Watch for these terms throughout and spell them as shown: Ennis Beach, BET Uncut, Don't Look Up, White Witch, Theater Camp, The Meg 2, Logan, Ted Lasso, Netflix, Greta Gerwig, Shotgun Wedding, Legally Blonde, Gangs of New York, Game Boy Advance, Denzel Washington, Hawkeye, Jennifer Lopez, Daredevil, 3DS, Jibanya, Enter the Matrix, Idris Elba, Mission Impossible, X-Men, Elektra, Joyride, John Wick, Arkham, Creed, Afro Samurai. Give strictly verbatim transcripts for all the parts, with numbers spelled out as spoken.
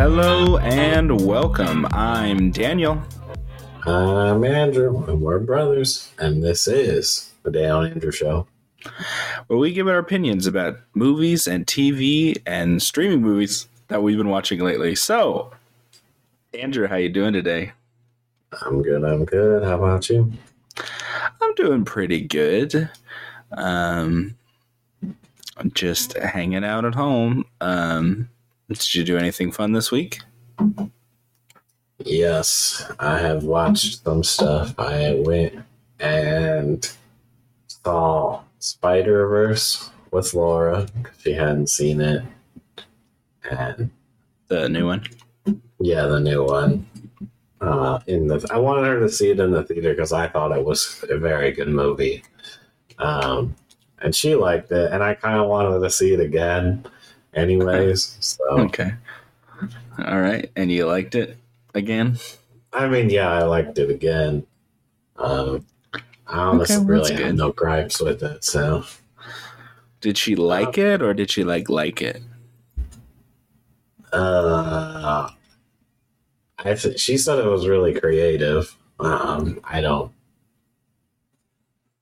Hello and welcome. I'm Daniel. I'm Andrew, and we're brothers, and this is the Daniel and Andrew Show, where we give our opinions about movies and T V and streaming movies that we've been watching lately. So, Andrew, how you doing today? I'm good, I'm good. How about you? I'm doing pretty good. Um, I'm just hanging out at home. Um, did you do anything fun this week? Yes, I have watched some stuff. I went and saw Spider-Verse with Laura because she hadn't seen it. And the new one? Yeah, the new one. Uh, in the I wanted her to see it in the theater because I thought it was a very good movie. Um, and she liked it, and I kind of wanted to see it again anyways. So okay. All right. And you liked it again? I mean, yeah, I liked it again. Um, I honestly okay, well, really had no gripes with it. So, did she like uh, it or did she like like it? Uh, I th- she said it was really creative. Um, I don't.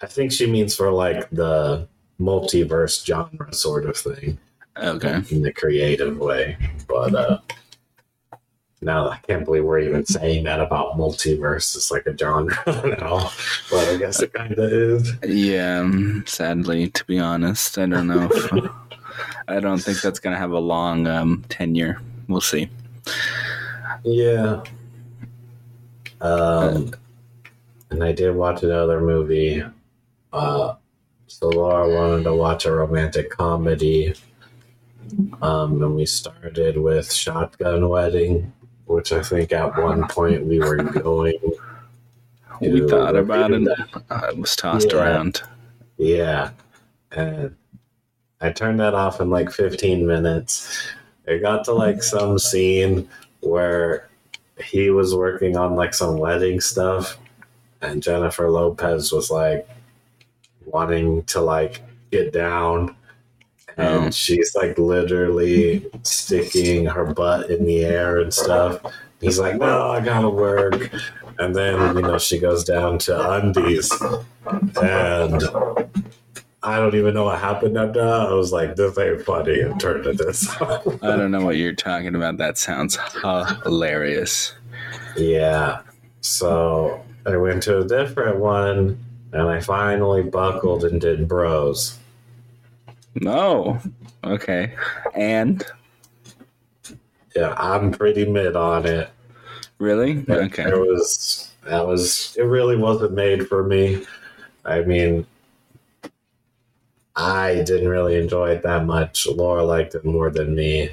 I think she means for like the multiverse genre sort of thing. Okay. In the creative way, but uh. Now, I can't believe we're even saying that about multiverse. It's like a genre now, but I guess it kind of is. Yeah, sadly, to be honest, I don't know. If, I don't think that's going to have a long um, tenure. We'll see. Yeah. Um, and I did watch another movie. Uh, so Laura wanted to watch a romantic comedy, um, and we started with Shotgun Wedding, which I think at one point we were going to, we thought about it. Uh, it was tossed yeah. around. Yeah. And I turned that off in like fifteen minutes. It got to like some scene where he was working on like some wedding stuff and Jennifer Lopez was like wanting to like get down. And she's like literally sticking her butt in the air and stuff. He's like, no, I gotta work. And then, you know, she goes down to undies. And I don't even know what happened after that. I was like, this ain't funny, and turned to this. I don't know what you're talking about. That sounds hilarious. Yeah. So I went to a different one and I finally buckled and did Bros. No. Okay. And? Yeah, I'm pretty mid on it. Really? Okay. It was, that was, it really wasn't made for me. I mean, I didn't really enjoy it that much. Laura liked it more than me.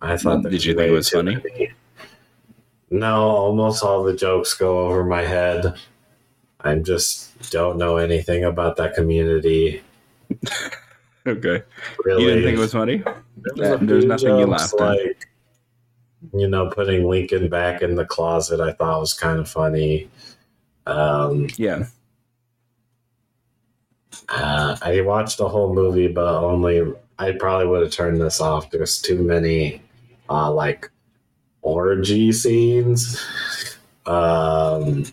I thought that Did you think it was funny? Me. No, almost all the jokes go over my head. I just don't know anything about that community. Okay. Really? You didn't think it was funny? There was There's nothing you laughed at. Like, you know, putting Lincoln back in the closet I thought was kind of funny. Um, yeah. Uh, I watched the whole movie, but only... I probably would have turned this off. There's too many, uh, like, orgy scenes. Um...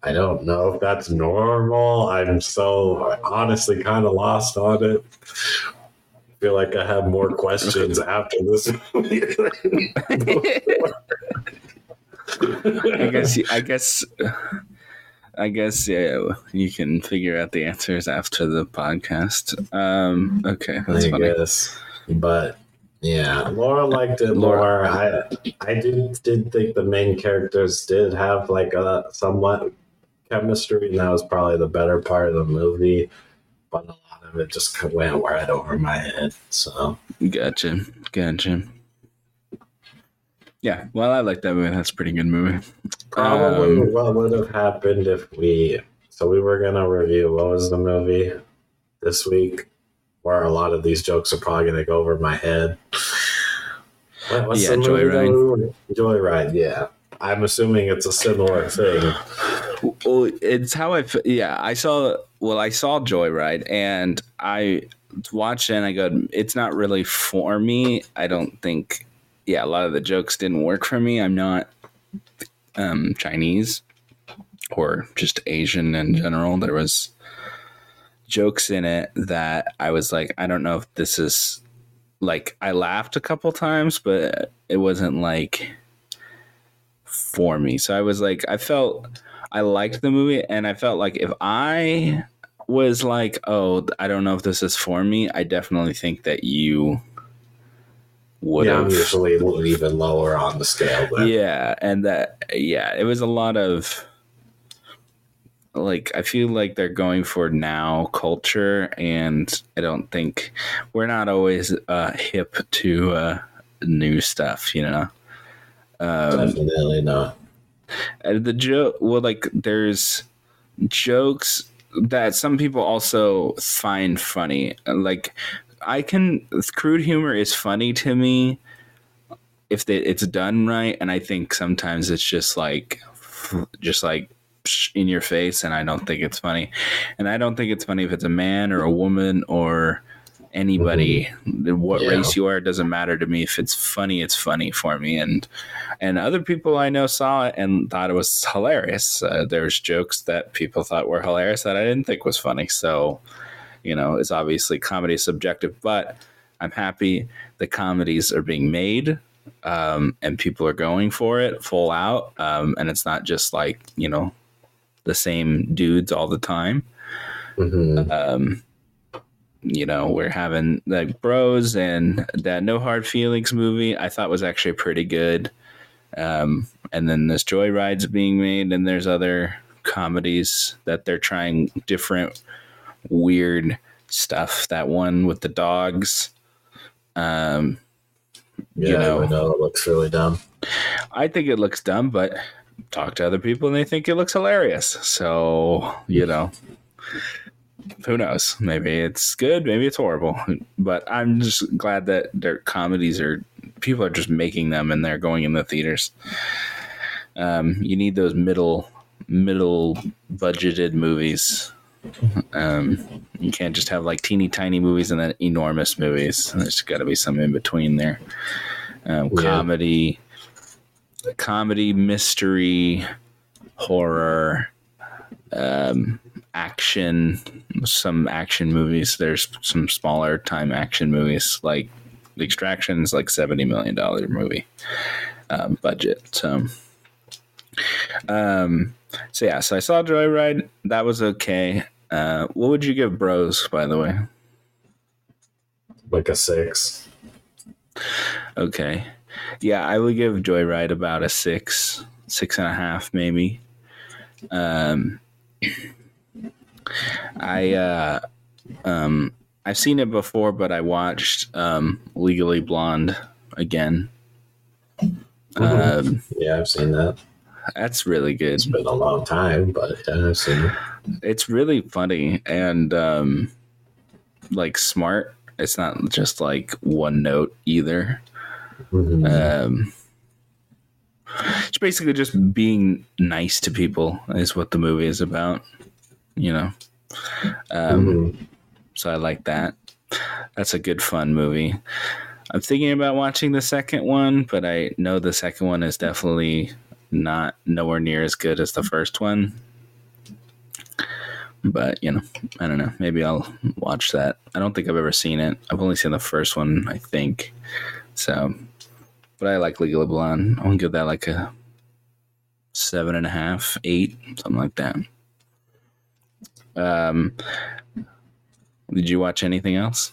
I don't know if that's normal. I'm so honestly kind of lost on it. I feel like I have more questions after this movie. I guess, I guess, I guess, yeah, you can figure out the answers after the podcast. Um, okay, that's I funny. Guess, but yeah, Laura liked it more. Laura. I I did did think the main characters did have like a somewhat chemistry, and that was probably the better part of the movie, but a lot of it just went right over my head. So gotcha, gotcha. Yeah, well, I like that movie. That's a pretty good movie. Probably um, what would have happened if we so we were gonna review what was the movie this week, where a lot of these jokes are probably gonna go over my head. What, what's yeah, the Joyride. Movie? Joyride. Yeah, I'm assuming it's a similar thing. Well, it's how I yeah I saw well I saw Joyride and I watched it and I go, it's not really for me. I don't think yeah, a lot of the jokes didn't work for me. I'm not um, Chinese or just Asian in general. There was jokes in it that I was like, I don't know if this is like, I laughed a couple times, but it wasn't like for me. So I was like, I felt I liked the movie, and I felt like if I was like, oh, I don't know if this is for me, I definitely think that you would yeah, have. Yeah, usually a little even lower on the scale. Then. Yeah, and that, yeah, it was a lot of, like, I feel like they're going for now culture, and I don't think we're not always uh, hip to uh, new stuff, you know? Um, Definitely not. The joke, well, like, there's jokes that some people also find funny. Like, I can, crude humor is funny to me if they, it's done right, and I think sometimes it's just like, just like in your face, and I don't think it's funny. And I don't think it's funny if it's a man or a woman or anybody, mm-hmm. what yeah. race you are, it doesn't matter to me. If it's funny, it's funny for me. And and other people I know saw it and thought it was hilarious. Uh, there's jokes that people thought were hilarious that I didn't think was funny. So, you know, it's obviously comedy is subjective, but I'm happy the comedies are being made. Um, and people are going for it full out. Um, and it's not just like, you know, the same dudes all the time. Mm-hmm. Um, you know, we're having like bros, and that No Hard Feelings movie I thought was actually pretty good. Um, and then this Joyride's being made, and there's other comedies that they're trying different weird stuff. That one with the dogs, um, Yeah, you know, I know it looks really dumb. I think it looks dumb, but talk to other people and they think it looks hilarious. So, you know, who knows? Maybe it's good, maybe it's horrible. But I'm just glad that their comedies are, people are just making them and they're going in the theaters. Um, you need those middle, middle budgeted movies. Um, you can't just have like teeny tiny movies and then enormous movies. There's got to be some in between there. Um, yeah. Comedy, comedy, mystery, horror, um, action. Some action movies. There's some smaller time action movies like Extraction is like seventy million dollar movie um, budget. So, um, so yeah. So I saw Joyride. That was okay. Uh, what would you give Bros, by the way? Like a six. Okay. Yeah, I would give Joyride about a six, six and a half maybe. Um, I, uh, um, I've seen it before, but I watched um, Legally Blonde again. Mm-hmm. Um, yeah, I've seen that. That's really good. It's been a long time, but yeah, I've seen it. It's really funny and um, like smart. It's not just like one note either. Mm-hmm. Um, it's basically just being nice to people is what the movie is about, you know. Um, mm-hmm. So I like that. That's a good, fun movie. I'm thinking about watching the second one, but I know the second one is definitely not nowhere near as good as the first one. But, you know, I don't know. Maybe I'll watch that. I don't think I've ever seen it. I've only seen the first one, I think. So, but I like Legally Blonde. I'm going to give that like a seven and a half, eight, something like that. Um, did you watch anything else?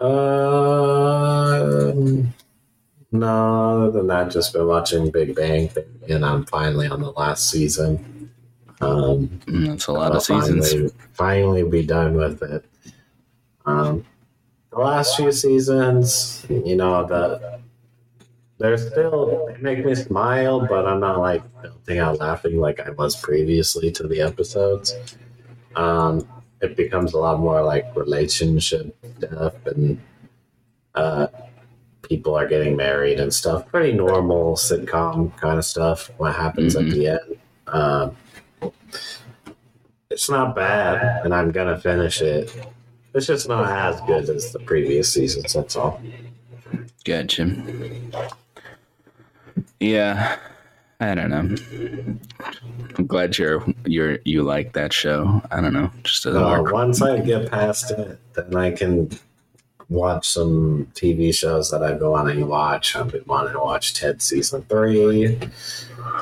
Um, no, other than that, just been watching Big Bang, and I'm finally on the last season. Um, that's a lot of seasons. Finally, finally be done with it. Um, the last few seasons, you know, the, they're still, they make me smile, but I'm not like melting out laughing like I was previously to the episodes. Um, it becomes a lot more like relationship stuff, and uh, people are getting married and stuff. Pretty normal sitcom kind of stuff, what happens mm-hmm. at the end. Um, It's not bad, and I'm going to finish it. It's just not as good as the previous seasons, that's all. Gotcha. Yeah, I don't know. I'm glad you're you're you like that show. I don't know. Just doesn't uh, work. Once I get past it, then I can watch some T V shows that I go on and watch. I've been wanting to watch Ted season three,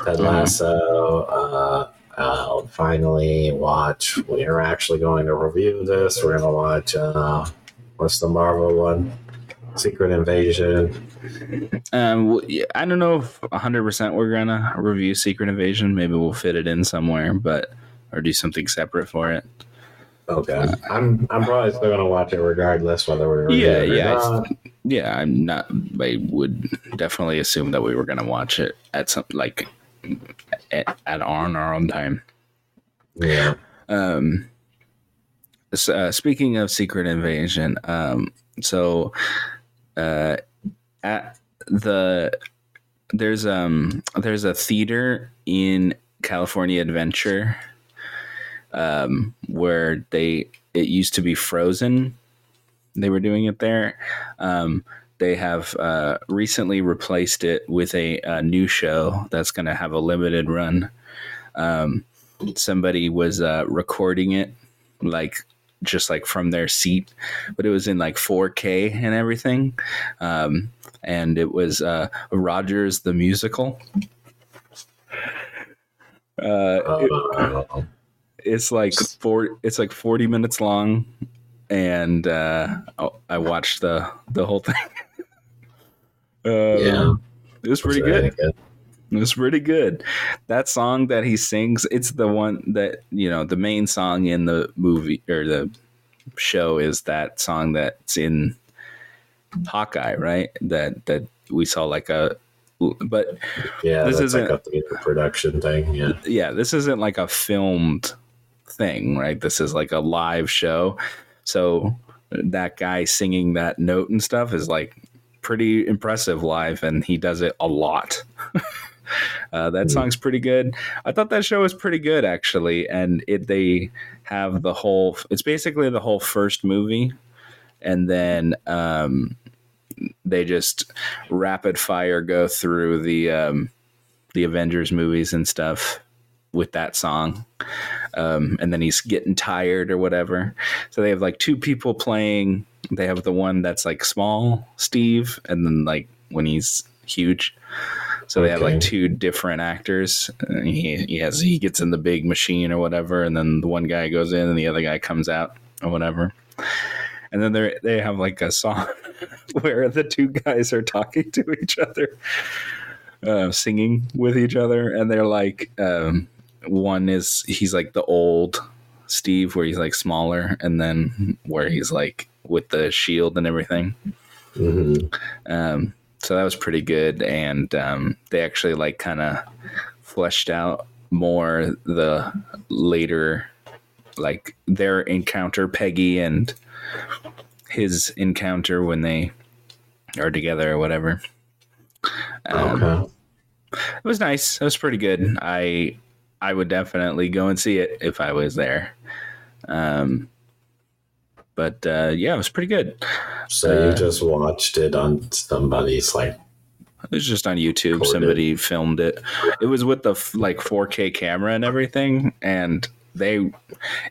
Ted Lasso. Uh, I'll finally watch. We're actually going to review this. We're gonna watch. Uh, what's the Marvel one? Secret Invasion. Um, I don't know if one hundred percent we're going to review Secret Invasion. Maybe we'll fit it in somewhere, but or do something separate for it. Okay. Uh, I'm I'm probably still going to watch it regardless whether we review yeah, it or yeah, not. I, yeah, I'm not. I would definitely assume that we were going to watch it at some, like, at, at on our own time. Yeah. Um. So, uh, speaking of Secret Invasion, um, so, uh, at the there's um there's a theater in California Adventure, um, where they it used to be Frozen. They were doing it there. Um, they have uh, recently replaced it with a, a new show that's going to have a limited run. Um, somebody was uh, recording it, like. just like from their seat, but it was in like four K and everything. Um, and it was uh, Rogers the Musical. Uh, it, it's like four, it's like forty minutes long. And uh, I watched the, the whole thing. uh, yeah. It was pretty good. It was pretty good. That song that he sings, it's the one that, you know, the main song in the movie or the show is that song that's in Hawkeye, right? That that we saw like a, but yeah, this isn't like a production thing. Yeah. yeah, this isn't like a filmed thing, right? This is like a live show. So that guy singing that note and stuff is like pretty impressive live, and he does it a lot. Uh, that song's pretty good. I thought that show was pretty good, actually. And it they have the whole... It's basically the whole first movie. And then um, they just rapid fire go through the um, the Avengers movies and stuff with that song. Um, and then he's getting tired or whatever. So they have like two people playing. They have the one that's like small, Steve, and then like when he's huge... So they okay. have like two different actors. He he has he gets in the big machine or whatever, and then the one guy goes in and the other guy comes out or whatever. And then they they have like a song where the two guys are talking to each other, uh, singing with each other, and they're like, um, one is he's like the old Steve where he's like smaller, and then where he's like with the shield and everything. Mm-hmm. Um, so that was pretty good, and um, they actually like kind of fleshed out more the later, like their encounter, Peggy and his encounter when they are together or whatever. Um, okay. It was nice. It was pretty good. I I would definitely go and see it if I was there. Um, but uh, yeah, it was pretty good. So you just watched it on somebody's like... It was just on YouTube. Recorded. Somebody filmed it. It was with the like four K camera and everything. And they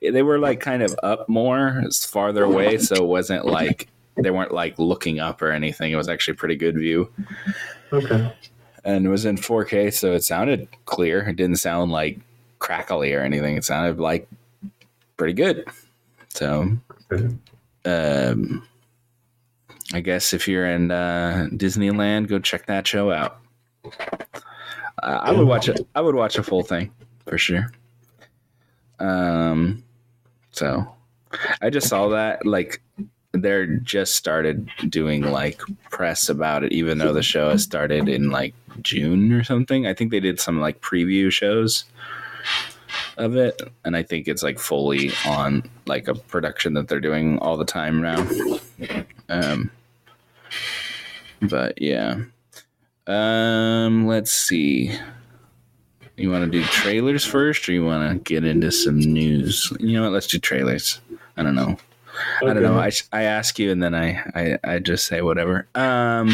they were like kind of up more. It's farther away. So it wasn't like... They weren't like looking up or anything. It was actually a pretty good view. Okay. And it was in four K. So it sounded clear. It didn't sound like crackly or anything. It sounded like pretty good. So... Um... I guess if you're in uh, Disneyland, go check that show out. Uh, I would watch it. I would watch a full thing for sure. Um, so I just saw that like they're just started doing like press about it, even though the show has started in like June or something. I think they did some like preview shows of it, and I think it's like fully on like a production that they're doing all the time now. Um, but yeah, um, let's see. You want to do trailers first, or you want to get into some news? You know what? Let's do trailers. I don't know. Okay. I don't know. I, I ask you and then I, I, I just say whatever. Um,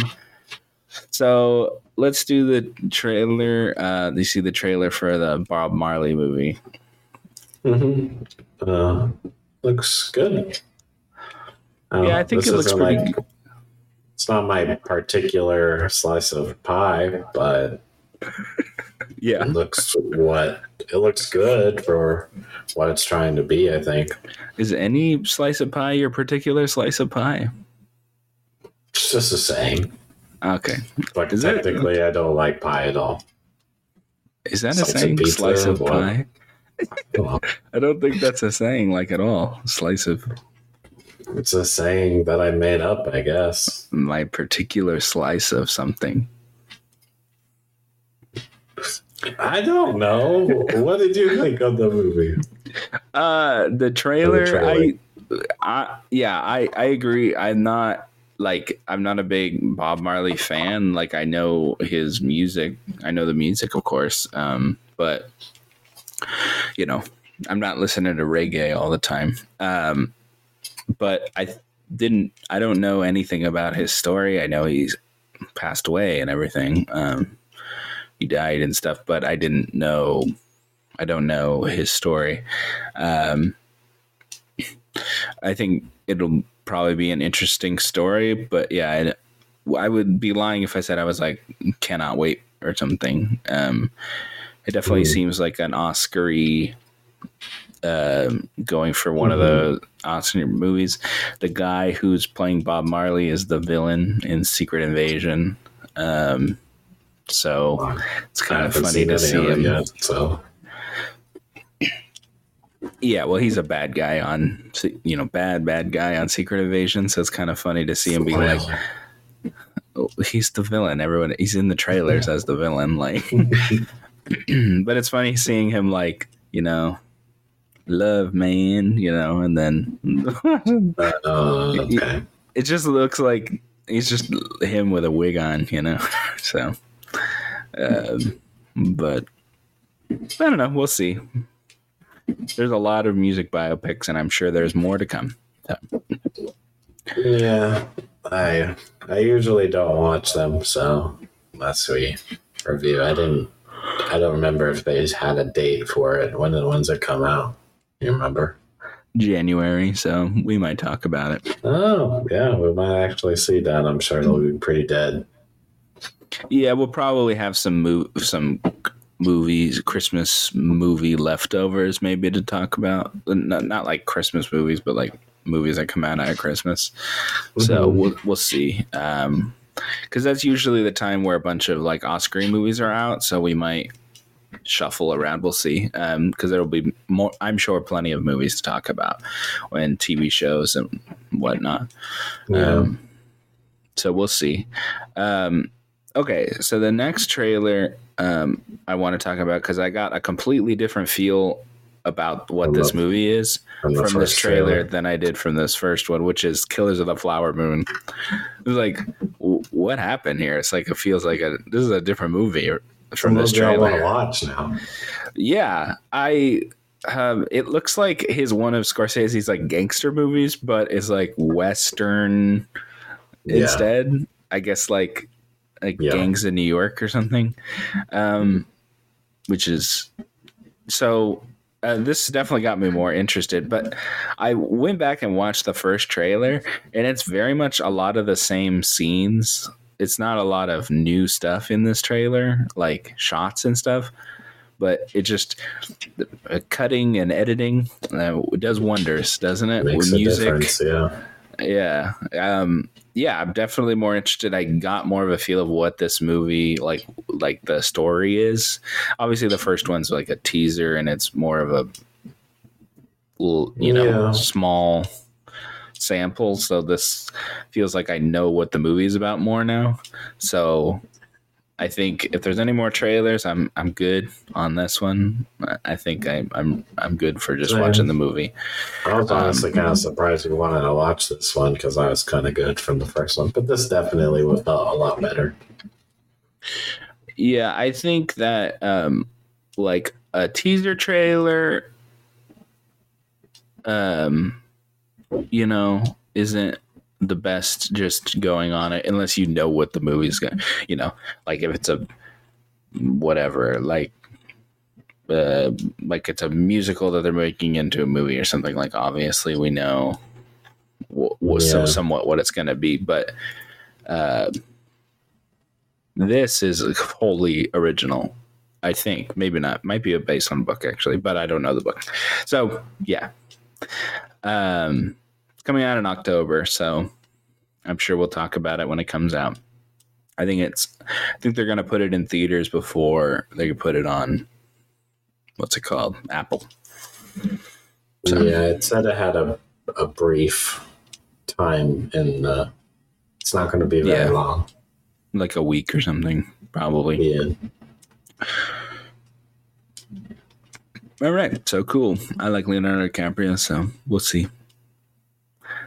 so let's do the trailer. Uh, you see the trailer for the Bob Marley movie. Mm-hmm. Uh, looks good. Um, yeah, I think it looks pretty like, good. It's not my particular slice of pie, but yeah, it looks what it looks good for what it's trying to be, I think. Is any slice of pie your particular slice of pie? It's just the same. Okay. Like Is technically that, I don't like pie at all. Is that slice a saying of slice of what? Pie? I don't think that's a saying like at all. Slice of It's a saying that I made up, I guess. My particular slice of something. I don't know. What did you think of the movie? Uh, the trailer, the trailer. I, I, yeah, I, I agree. I'm not like I'm not a big Bob Marley fan. Like I know his music. I know the music, of course. Um, but you know, I'm not listening to reggae all the time. Um, but I didn't. I don't know anything about his story. I know he's passed away and everything. Um, he died and stuff, but I didn't know. I don't know his story. Um, I think it'll probably be an interesting story, but yeah, I, I would be lying if I said I was like, cannot wait or something. Um, it definitely mm-hmm. seems like an Oscar-y uh, going for one mm-hmm. of the Oscar movies. The guy who's playing Bob Marley is the villain in Secret Invasion. Um, So it's kind of funny to see him. Yet, so. Yeah, well, he's a bad guy on, you know, bad, bad guy on Secret Invasion. So it's kind of funny to see him be like, oh, he's the villain. Everyone, he's in the trailers as the villain. Like, but it's funny seeing him like, you know, love, man, you know, and then uh, okay. It just looks like he's just him with a wig on, you know, so. Um, but I don't know. We'll see. There's a lot of music biopics, and I'm sure there's more to come. So. Yeah, I I usually don't watch them, so unless we review, I didn't. I don't remember if they had a date for it. When the ones that come out, you remember? January. So we might talk about it. Oh yeah, we might actually see that. I'm sure it'll be pretty dead. Yeah, we'll probably have some mov- some movies, Christmas movie leftovers maybe to talk about. Not, not like Christmas movies, but like movies that come out at Christmas. Mm-hmm. So we'll, we'll see. Um, 'cause that's usually the time where a bunch of like Oscar movies are out. So we might shuffle around. We'll see. Um, 'cause there'll be more, I'm sure, plenty of movies to talk about and T V shows and whatnot. Yeah. Um, so we'll see. Um, Okay, so the next trailer um, I want to talk about because I got a completely different feel about what this movie is from this trailer, trailer than I did from this first one, which is Killers of the Flower Moon. It was like, w- what happened here? It's like it feels like a this is a different movie from this trailer. I want to watch now. Yeah, I um, it looks like his one of Scorsese's like gangster movies, but it's like Western yeah. instead. I guess like. Like yeah. Gangs in New York or something, um, which is so. Uh, this definitely got me more interested. But I went back and watched the first trailer, and it's very much a lot of the same scenes. It's not a lot of new stuff in this trailer, like shots and stuff. But it just uh, cutting and editing uh, does wonders, doesn't it? It makes With music, a difference, yeah. Yeah. Um, yeah, I'm definitely more interested. I got more of a feel of what this movie, like, like the story is. Obviously, the first one's like a teaser, and it's more of a, you know, yeah. small sample. So this feels like I know what the movie is about more now. So I think if there's any more trailers, I'm I'm good on this one. I think I, I'm I'm good for just Same. watching the movie. I was honestly um, kind of surprised we wanted to watch this one because I was kind of good from the first one, but this definitely felt a lot better. Yeah, I think that um, like a teaser trailer. Um, you know, isn't the best just going on it unless you know what the movie's going to, you know, like if it's a whatever, like uh, like it's a musical that they're making into a movie or something, like obviously we know w- w- yeah. so somewhat what it's going to be, but uh, this is wholly original. I think maybe not, might be based on a book actually, but I don't know the book. So yeah. Um, it's coming out in October, so I'm sure we'll talk about it when it comes out. I think it's, I think they're going to put it in theaters before they could put it on. What's it called? Apple. So. Yeah. It said it had a, a brief time and uh, it's not going to be very yeah. long. Like a week or something, probably. Yeah. All right, so cool. I like Leonardo DiCaprio, so we'll see.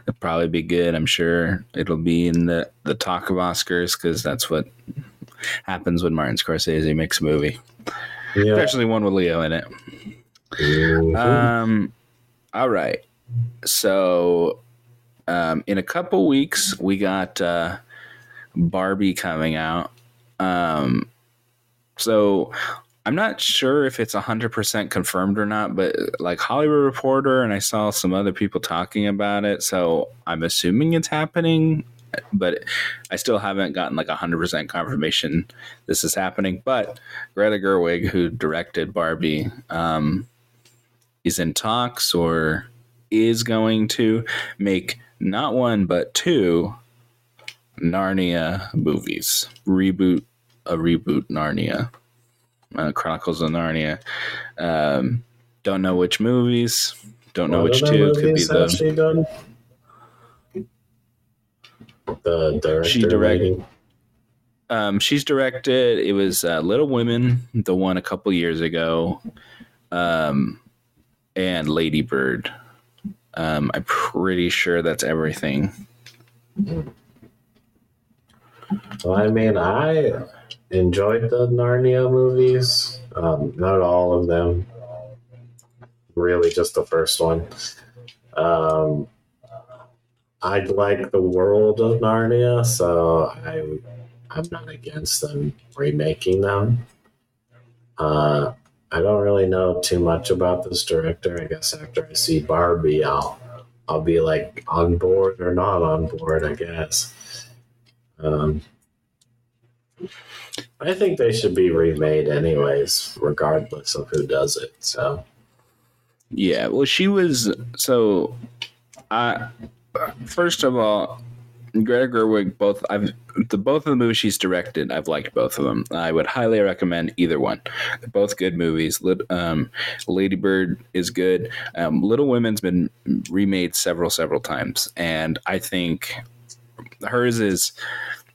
It'll probably be good, I'm sure. It'll be in the, the talk of Oscars because that's what happens when Martin Scorsese makes a movie, yeah. especially one with Leo in it. Mm-hmm. Um, all right, so um, in a couple weeks we got uh, Barbie coming out. Um, so. I'm not sure if it's one hundred percent confirmed or not, but like Hollywood Reporter and I saw some other people talking about it. So I'm assuming it's happening, but I still haven't gotten like one hundred percent confirmation this is happening. But Greta Gerwig, who directed Barbie, um, is in talks or is going to make not one, but two Narnia movies. Reboot, a reboot Narnia. Uh, Chronicles of Narnia. Um, don't know which movies. Don't know well, which two could be the. She done? The director. She directed. Um, she's directed. It was uh, Little Women, the one a couple years ago, um, and Lady Bird. Um, I'm pretty sure that's everything. Well, I mean, I. enjoyed the Narnia movies. Um, not all of them. Really just the first one. Um, I like the world of Narnia, so I, I'm not against them remaking them. Uh, I don't really know too much about this director. I guess after I see Barbie, I'll, I'll be like on board or not on board, I guess. Um, I think they should be remade anyways, regardless of who does it. So, yeah. Well, she was so. I first of all, Greta Gerwig. Both I've the both of the movies she's directed. I've liked both of them. I would highly recommend either one. They're both good movies. Um, Lady Bird is good. Um, Little Women's been remade several several times, and I think hers is.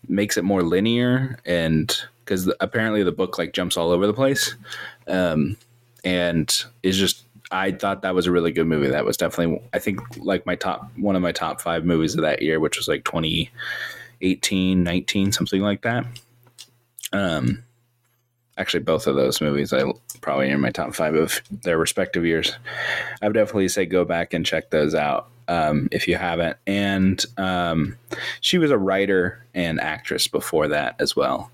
Makes it more linear, and because apparently the book like jumps all over the place, um, and it's just I thought that was a really good movie. That was definitely I think like my top one of my top five movies of that year, which was like twenty eighteen, nineteen something like that. Um, actually, both of those movies I probably in my top five of their respective years. I would definitely say go back and check those out. Um, if you haven't. And um, she was a writer and actress before that as well.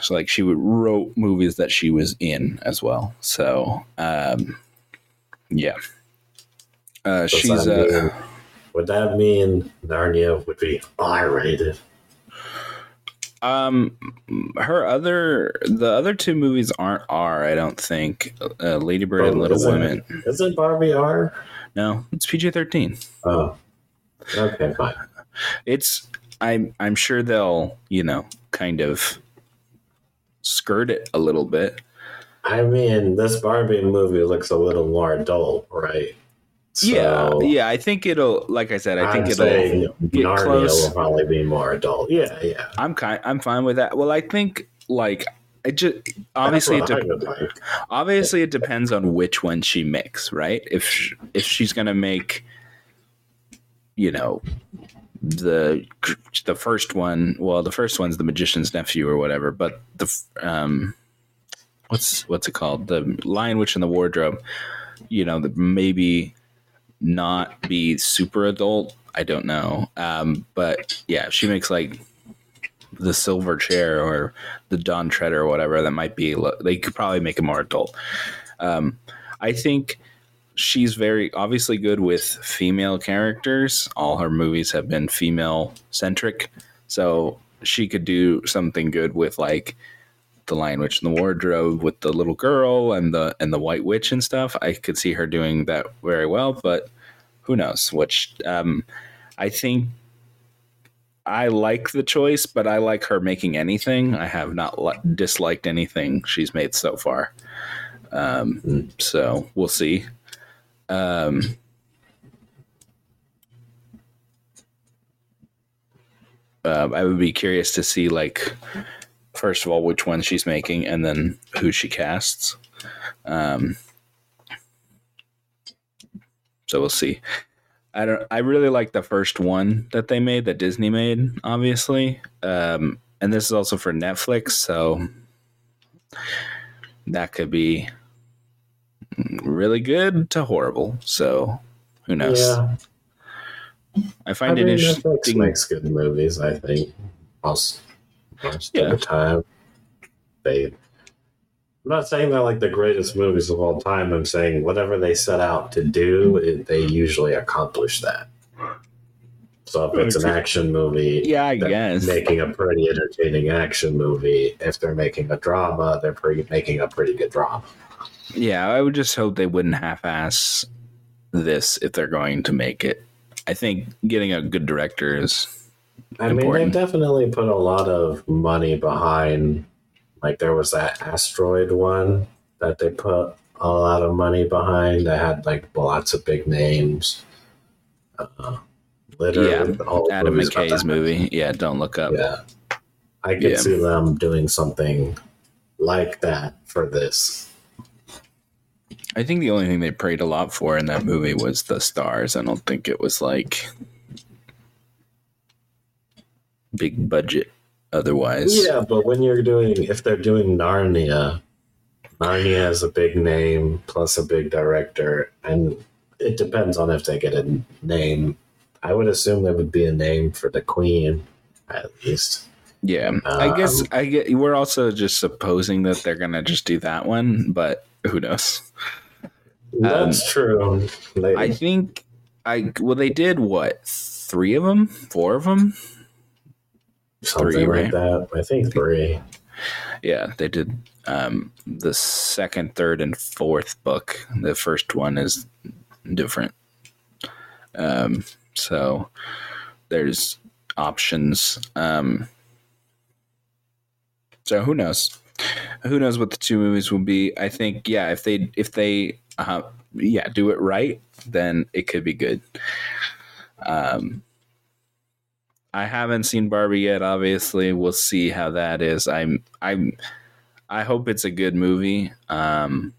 So like she would wrote movies that she was in as well. So um, yeah. Uh, she's that mean, uh, would that mean Narnia would be R-rated? Um, her other the other two movies aren't R, I don't think. Uh, Lady Bird oh, and Little isn't, Women. Isn't Barbie R? No, it's P G thirteen. Oh, okay, fine. It's I'm I'm sure they'll you know kind of skirt it a little bit. I mean, this Barbie movie looks a little more adult, right? So yeah, yeah. I think it'll, like I said, I think I'm it'll get Narnia close. Will probably be more adult. Yeah, yeah. I'm kind. I'm fine with that. Well, I think like. It just obviously it de- like. obviously it depends on which one she makes, right? If she, if she's gonna make, you know, the the first one, well, the first one's The Magician's Nephew or whatever, but the um, what's what's it called, The Lion Witch and the Wardrobe, you know, the, maybe not be super adult, I don't know. Um, but yeah, if she makes like the Silver Chair or the Don Treader or whatever, that might be, they could probably make it more adult. Um, I think she's very obviously good with female characters. All her movies have been female centric. So she could do something good with like the Lion Witch and the Wardrobe with the little girl and the, and the White Witch and stuff. I could see her doing that very well, but who knows? Which, um, I think I like the choice, but I like her making anything. I have not li- disliked anything she's made so far. Um, so we'll see. Um, uh, I would be curious to see, like, first of all, which one she's making and then who she casts. Um, so we'll see. I don't, I really like the first one that they made, that Disney made, obviously. Um, and this is also for Netflix, so that could be really good to horrible. So who knows? Yeah. I find I mean, it interesting. Netflix makes good movies, I think. Most, most yeah. of the time. They, I'm not saying they're like the greatest movies of all time. I'm saying whatever they set out to do, it, they usually accomplish that. So if it's an action movie, yeah, I guess making a pretty entertaining action movie. If they're making a drama, they're pretty, making a pretty good drama. Yeah, I would just hope they wouldn't half-ass this if they're going to make it. I think getting a good director is I important. mean, they definitely put a lot of money behind. Like there was that asteroid one that they put a lot of money behind. That had like lots of big names. Uh, literally, yeah, Adam McKay's movie. Yeah, Don't Look Up. Yeah, I could yeah. see them doing something like that for this. I think the only thing they prayed a lot for in that movie was the stars. I don't think it was like big budget otherwise. Yeah, but when you're doing, if they're doing Narnia, Narnia is a big name plus a big director. And it depends on if they get a name. I would assume there would be a name for the queen, at least. Yeah, um, I guess I get, we're also just supposing that they're going to just do that one, but who knows? That's um, true. Later. I think I well they did what three of them, four of them, something three right? like that. I think three. Yeah, they did um, the second, third, and fourth book. The first one is different. Um, so there's options. Um, so who knows? Who knows what the two movies will be? I think, yeah, if they if they uh, yeah do it right, then it could be good. Um, I haven't seen Barbie yet. Obviously, we'll see how that is. I'm I'm I hope it's a good movie. Um,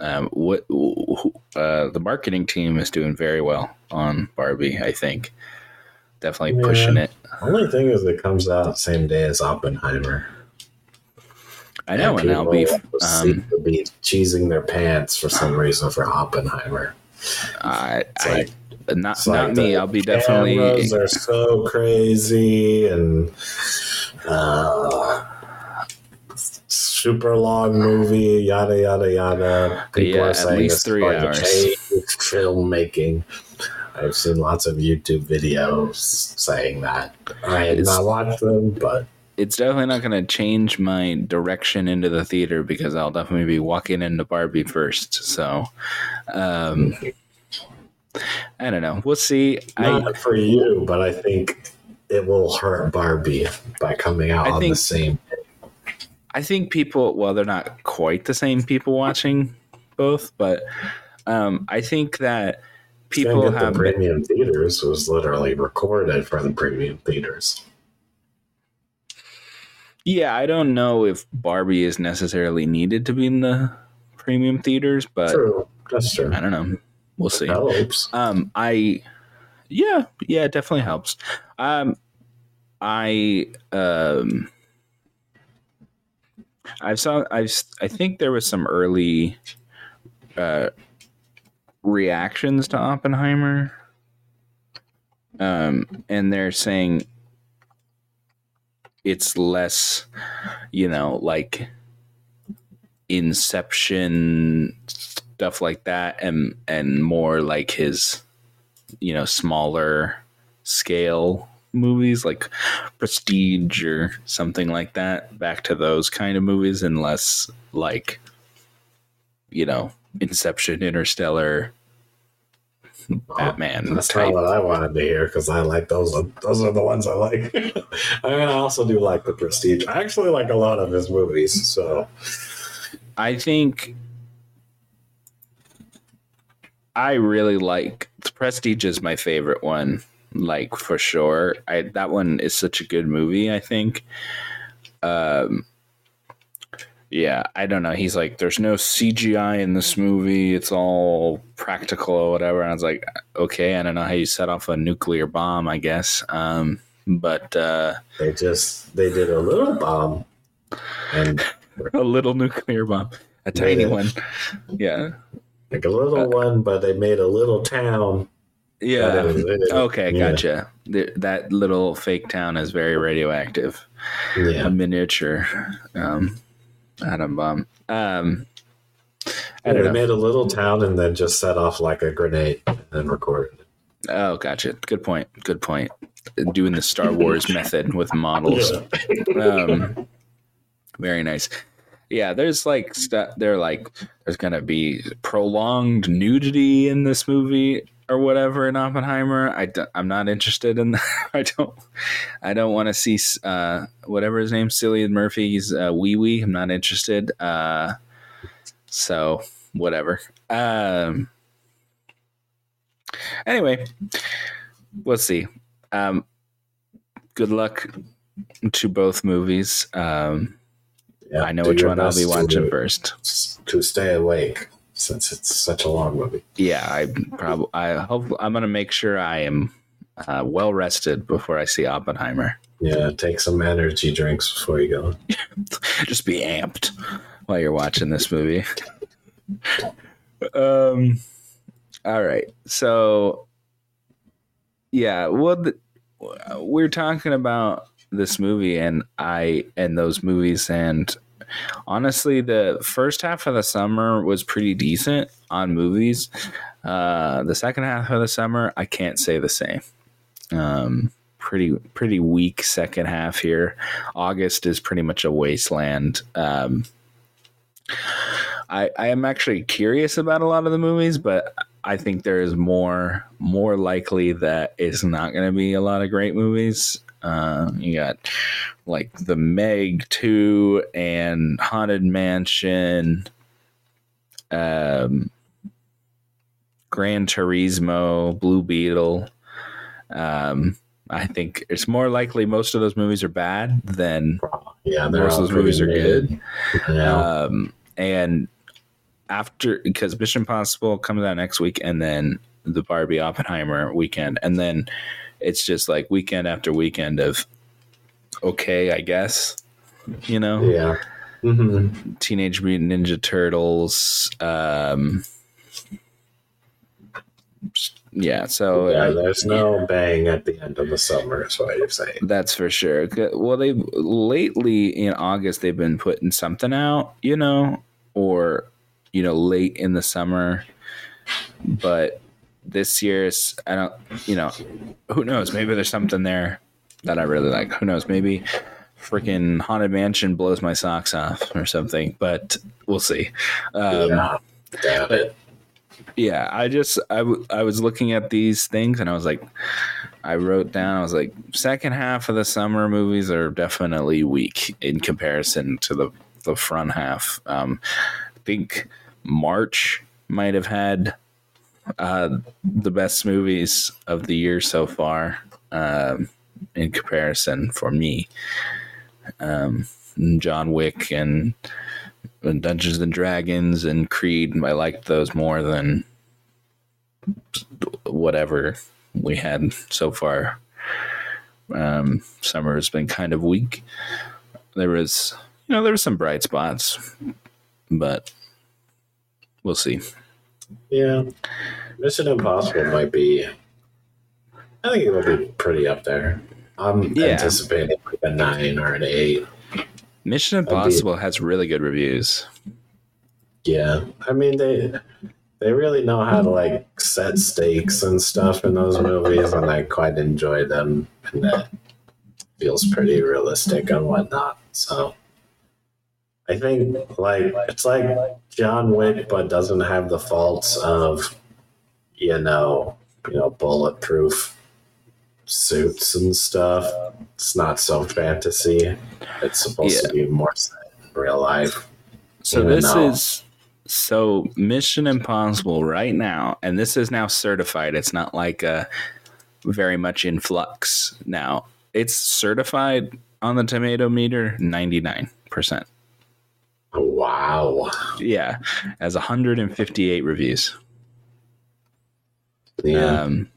um, what uh, the marketing team is doing very well on Barbie. I think definitely yeah. pushing it. The only thing is, it comes out the same day as Oppenheimer. I know, and, and I'll be, um, be cheesing their pants for some reason for Oppenheimer. I, I like, not not like me. I'll be definitely. Cameras are so crazy and uh, super long movie. Yada yada yada. People yeah, are saying at least three hours. Filmmaking. I've seen lots of YouTube videos saying that. I have not watched them, but. It's definitely not going to change my direction into the theater because I'll definitely be walking into Barbie first. So, um, I don't know. We'll see. Not I, for you, but I think it will hurt Barbie by coming out I on think, the same day. I think people, well, they're not quite the same people watching both, but um, I think that people have the premium theaters was literally recorded for the premium theaters. Yeah, I don't know if Barbie is necessarily needed to be in the premium theaters, but true. That's true. I don't know. We'll see. It helps. Um, I, yeah, yeah, it definitely helps. Um, I, um, I saw, I, I think there was some early uh, reactions to Oppenheimer. Um, and they're saying it's less, you know, like Inception stuff like that, and and more like his, you know, smaller scale movies like Prestige or something like that, back to those kind of movies, and less like, you know, Inception, Interstellar, Batman. That's not what I wanted to hear, because I like those. Those are the ones I like. I mean, I also do like The Prestige. I actually like a lot of his movies. So I think I really like The Prestige is my favorite one, like for sure. I that one is such a good movie, I think. Um, yeah, I don't know. He's like, there's no C G I in this movie. It's all practical or whatever. And I was like, okay, I don't know how you set off a nuclear bomb, I guess. Um, but uh, they just they did a little bomb and a little nuclear bomb, a tiny it. one. Yeah, like a little uh, one, but they made a little town. Yeah. It, it, okay, yeah. Gotcha. The, that little fake town is very radioactive. Yeah. A miniature um, atom bomb. Um, I don't they know. made a little town and then just set off like a grenade and recorded it. Oh, gotcha. Good point. Good point. Doing the Star Wars method with models. Yeah. Um, very nice. Yeah, there's like stuff. They're like, there's gonna be prolonged nudity in this movie or whatever in Oppenheimer. I d- I'm not interested in that. I don't I don't want to see uh, whatever his name, Cillian Murphy's uh, Wee Wee. I'm not interested. Uh, so whatever. Um, anyway, we'll see. Um, good luck to both movies. Um, yeah, I know which one I'll be watching to, first. To stay awake, since it's such a long movie. Yeah, I probably I hope I'm gonna make sure I am uh, well rested before I see Oppenheimer. Yeah, take some energy drinks before you go. Just be amped while you're watching this movie. um, all right, so yeah, well, the, we're talking about this movie and I and those movies and. Honestly, the first half of the summer was pretty decent on movies. Uh, the second half of the summer, I can't say the same. Um, pretty pretty weak second half here. August is pretty much a wasteland. Um, I, I am actually curious about a lot of the movies, but I think there is more more likely that it's not going to be a lot of great movies. Uh, you got like The Meg two and Haunted Mansion, um, Gran Turismo, Blue Beetle. Um, I think it's more likely most of those movies are bad than yeah, most of those movies made. are good. Yeah. Um, and after, because Mission Impossible comes out next week, and then the Barbie Oppenheimer weekend, and then it's just like weekend after weekend of, okay, I guess, you know? Yeah. Mm-hmm. Teenage Mutant Ninja Turtles. Um, yeah, so... Yeah, there's no yeah. bang at the end of the summer, is what you're saying. That's for sure. Well, they lately in August, they've been putting something out, you know, or, you know, late in the summer, but... This year's, I don't, you know, who knows? Maybe there's something there that I really like. Who knows? Maybe freaking Haunted Mansion blows my socks off or something, but we'll see. Um, yeah, damn it. Yeah, I just, I, w- I was looking at these things and I was like, I wrote down, I was like, second half of the summer movies are definitely weak in comparison to the, the front half. Um, I think March might have had. Uh, the best movies of the year so far, um, in comparison for me, um, John Wick and, and Dungeons and Dragons and Creed. I liked those more than whatever we had so far. Um, summer has been kind of weak. There was, you know, there were some bright spots, but we'll see. Yeah. Mission Impossible might be, I think it'll be pretty up there. I'm yeah. anticipating like a nine or an eight. Mission Impossible be, has really good reviews. Yeah. I mean, they they really know how to like set stakes and stuff in those movies, and I quite enjoy them, and that feels pretty realistic and whatnot. So I think like it's like John Wick, but doesn't have the faults of you know, you know, bulletproof suits and stuff. It's not so fantasy. It's supposed yeah. to be more in real life. So this though. is so Mission Impossible right now, and this is now certified. It's not like a very much in flux now. It's certified on the tomato meter ninety-nine percent. Wow. Yeah, as one hundred fifty-eight reviews. Yeah. Um,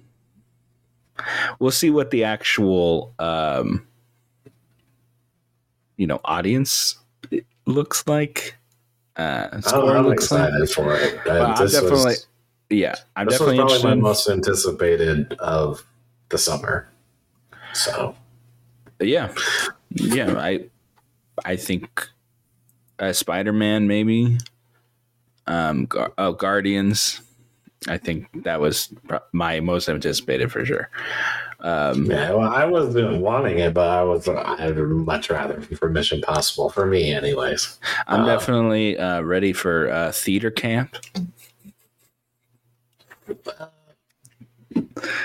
we'll see what the actual, um, you know, audience looks like. Uh, score I'm looks excited like. for it. Well, this I'm definitely, was, yeah, I'm this definitely was probably interested. my most anticipated of the summer. So, yeah, yeah, I, I think uh, Spider-Man maybe. Um, Gar- oh, Guardians. I think that was my most anticipated for sure. Um, yeah, well, I wasn't wanting it, but I was. I'd much rather for Mission Impossible for me, anyways. I'm um, definitely uh, ready for uh, theater camp.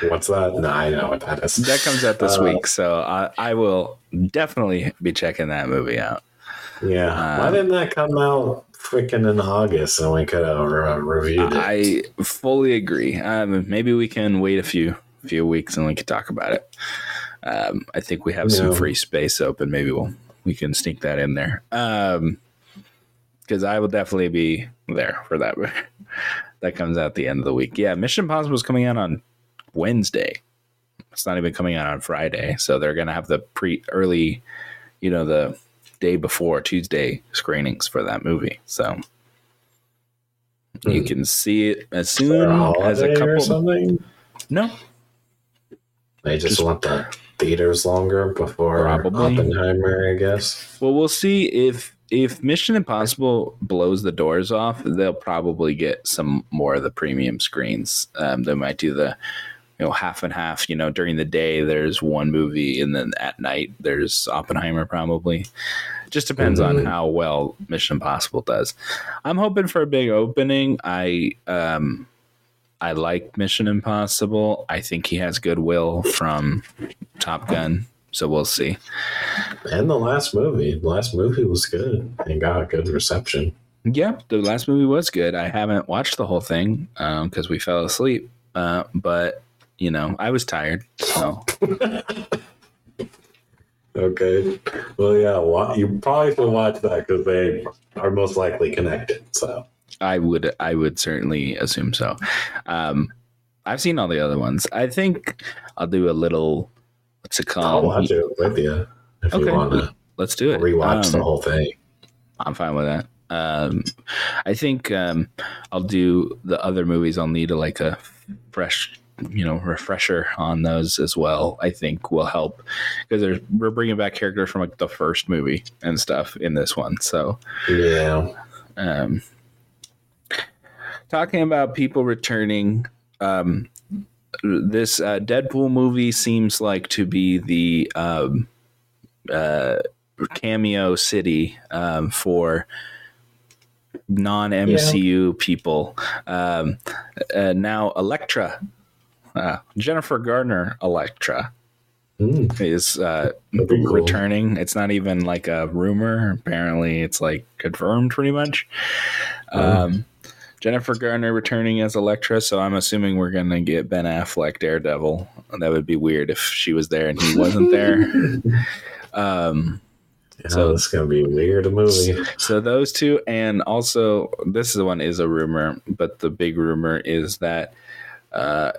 What's that? No, I know what that is. That comes out this uh, week, so I, I will definitely be checking that movie out. Yeah, um, why didn't that come out? Freaking in August, and we could have uh, reviewed it. I fully agree. Um, maybe we can wait a few few weeks and we can talk about it. Um, I think we have yeah. some free space open. Maybe we'll we can sneak that in there. Um, because I will definitely be there for that. That comes out the end of the week. Yeah, Mission Impossible is coming out on Wednesday. It's not even coming out on Friday, so they're gonna have the pre early, you know the. day before Tuesday screenings for that movie, so mm. you can see it as soon as a couple. Or something? No, they just, just want the theaters longer before probably. Oppenheimer, I guess. Well, we'll see if if Mission Impossible blows the doors off, they'll probably get some more of the premium screens. Um, they might do the you know half and half. You know, during the day there's one movie, and then at night there's Oppenheimer probably. Just depends mm-hmm. on how well Mission Impossible does. I'm hoping for a big opening. I um, I like Mission Impossible. I think he has goodwill from Top Gun, so we'll see. And the last movie, the last movie was good and got a good reception. Yeah, the last movie was good. I haven't watched the whole thing because um, we fell asleep, uh, but you know, I was tired. So. Okay. Well, yeah, you probably should watch that because they are most likely connected. So I would, I would certainly assume so. Um, I've seen all the other ones. I think I'll do a little. What's it called? I'll watch it with you if okay. you want to. Let's do it. Rewatch um, the whole thing. I'm fine with that. Um, I think um, I'll do the other movies. I'll need a, like a fresh. you know, refresher on those as well, I think will help because we're bringing back characters from like the first movie and stuff in this one. So, yeah. Um, talking about people returning, um, this uh, Deadpool movie seems like to be the um, uh, cameo city um, for non-M C U yeah. people. Um, uh, now, Elektra. Uh, Jennifer Garner, Elektra, mm. is uh, returning. Cool. It's not even like a rumor. Apparently, it's like confirmed pretty much. Mm. Um, Jennifer Garner returning as Elektra, so I'm assuming we're going to get Ben Affleck, Daredevil. That would be weird if she was there and he wasn't there. Um, yeah, so it's going to be a weird movie. So those two, and also this is the one is a rumor, but the big rumor is that uh,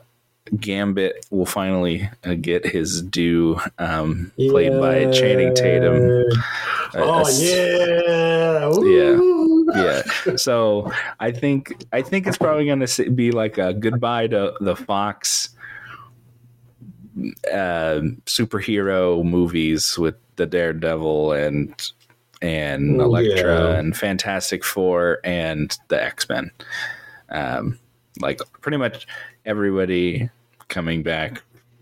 Gambit will finally uh, get his due, um, played yeah. by Channing Tatum. Uh, oh, a, yeah. Ooh. Yeah. Yeah. So I think I think it's probably going to be like a goodbye to the Fox uh, superhero movies with the Daredevil and and Elektra yeah. and Fantastic Four and the X-Men. Um, like pretty much everybody coming back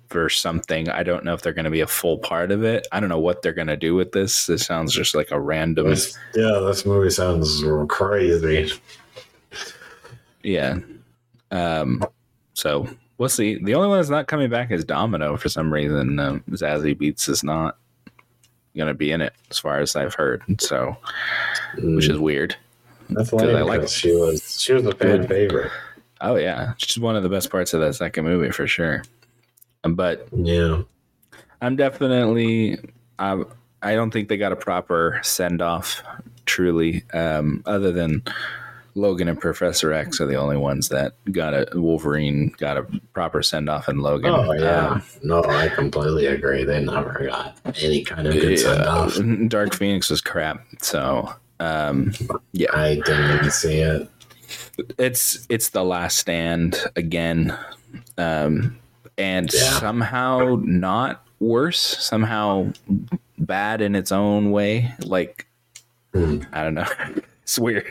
for something. I don't know if they're going to be a full part of it. I don't know what they're going to do with this. This sounds just like a random. This, yeah, this movie sounds crazy. Yeah. Um, so we'll see. The only one that's not coming back is Domino for some reason. Um, Zazie Beetz is not going to be in it, as far as I've heard. So, mm. which is weird. That's why I like she was. She was a fan favorite. Oh yeah, she's one of the best parts of that second movie for sure. But yeah, I'm definitely. I I don't think they got a proper send off. Truly, um, other than Logan and Professor X are the only ones that got a Wolverine got a proper send off, and Logan. Oh yeah, um, no, I completely agree. They never got any kind of good yeah, send off. Dark Phoenix was crap. So um, yeah, I didn't even see it. It's it's the last stand again. Um, And yeah. somehow not worse, somehow bad in its own way. Like, mm. I don't know. It's weird.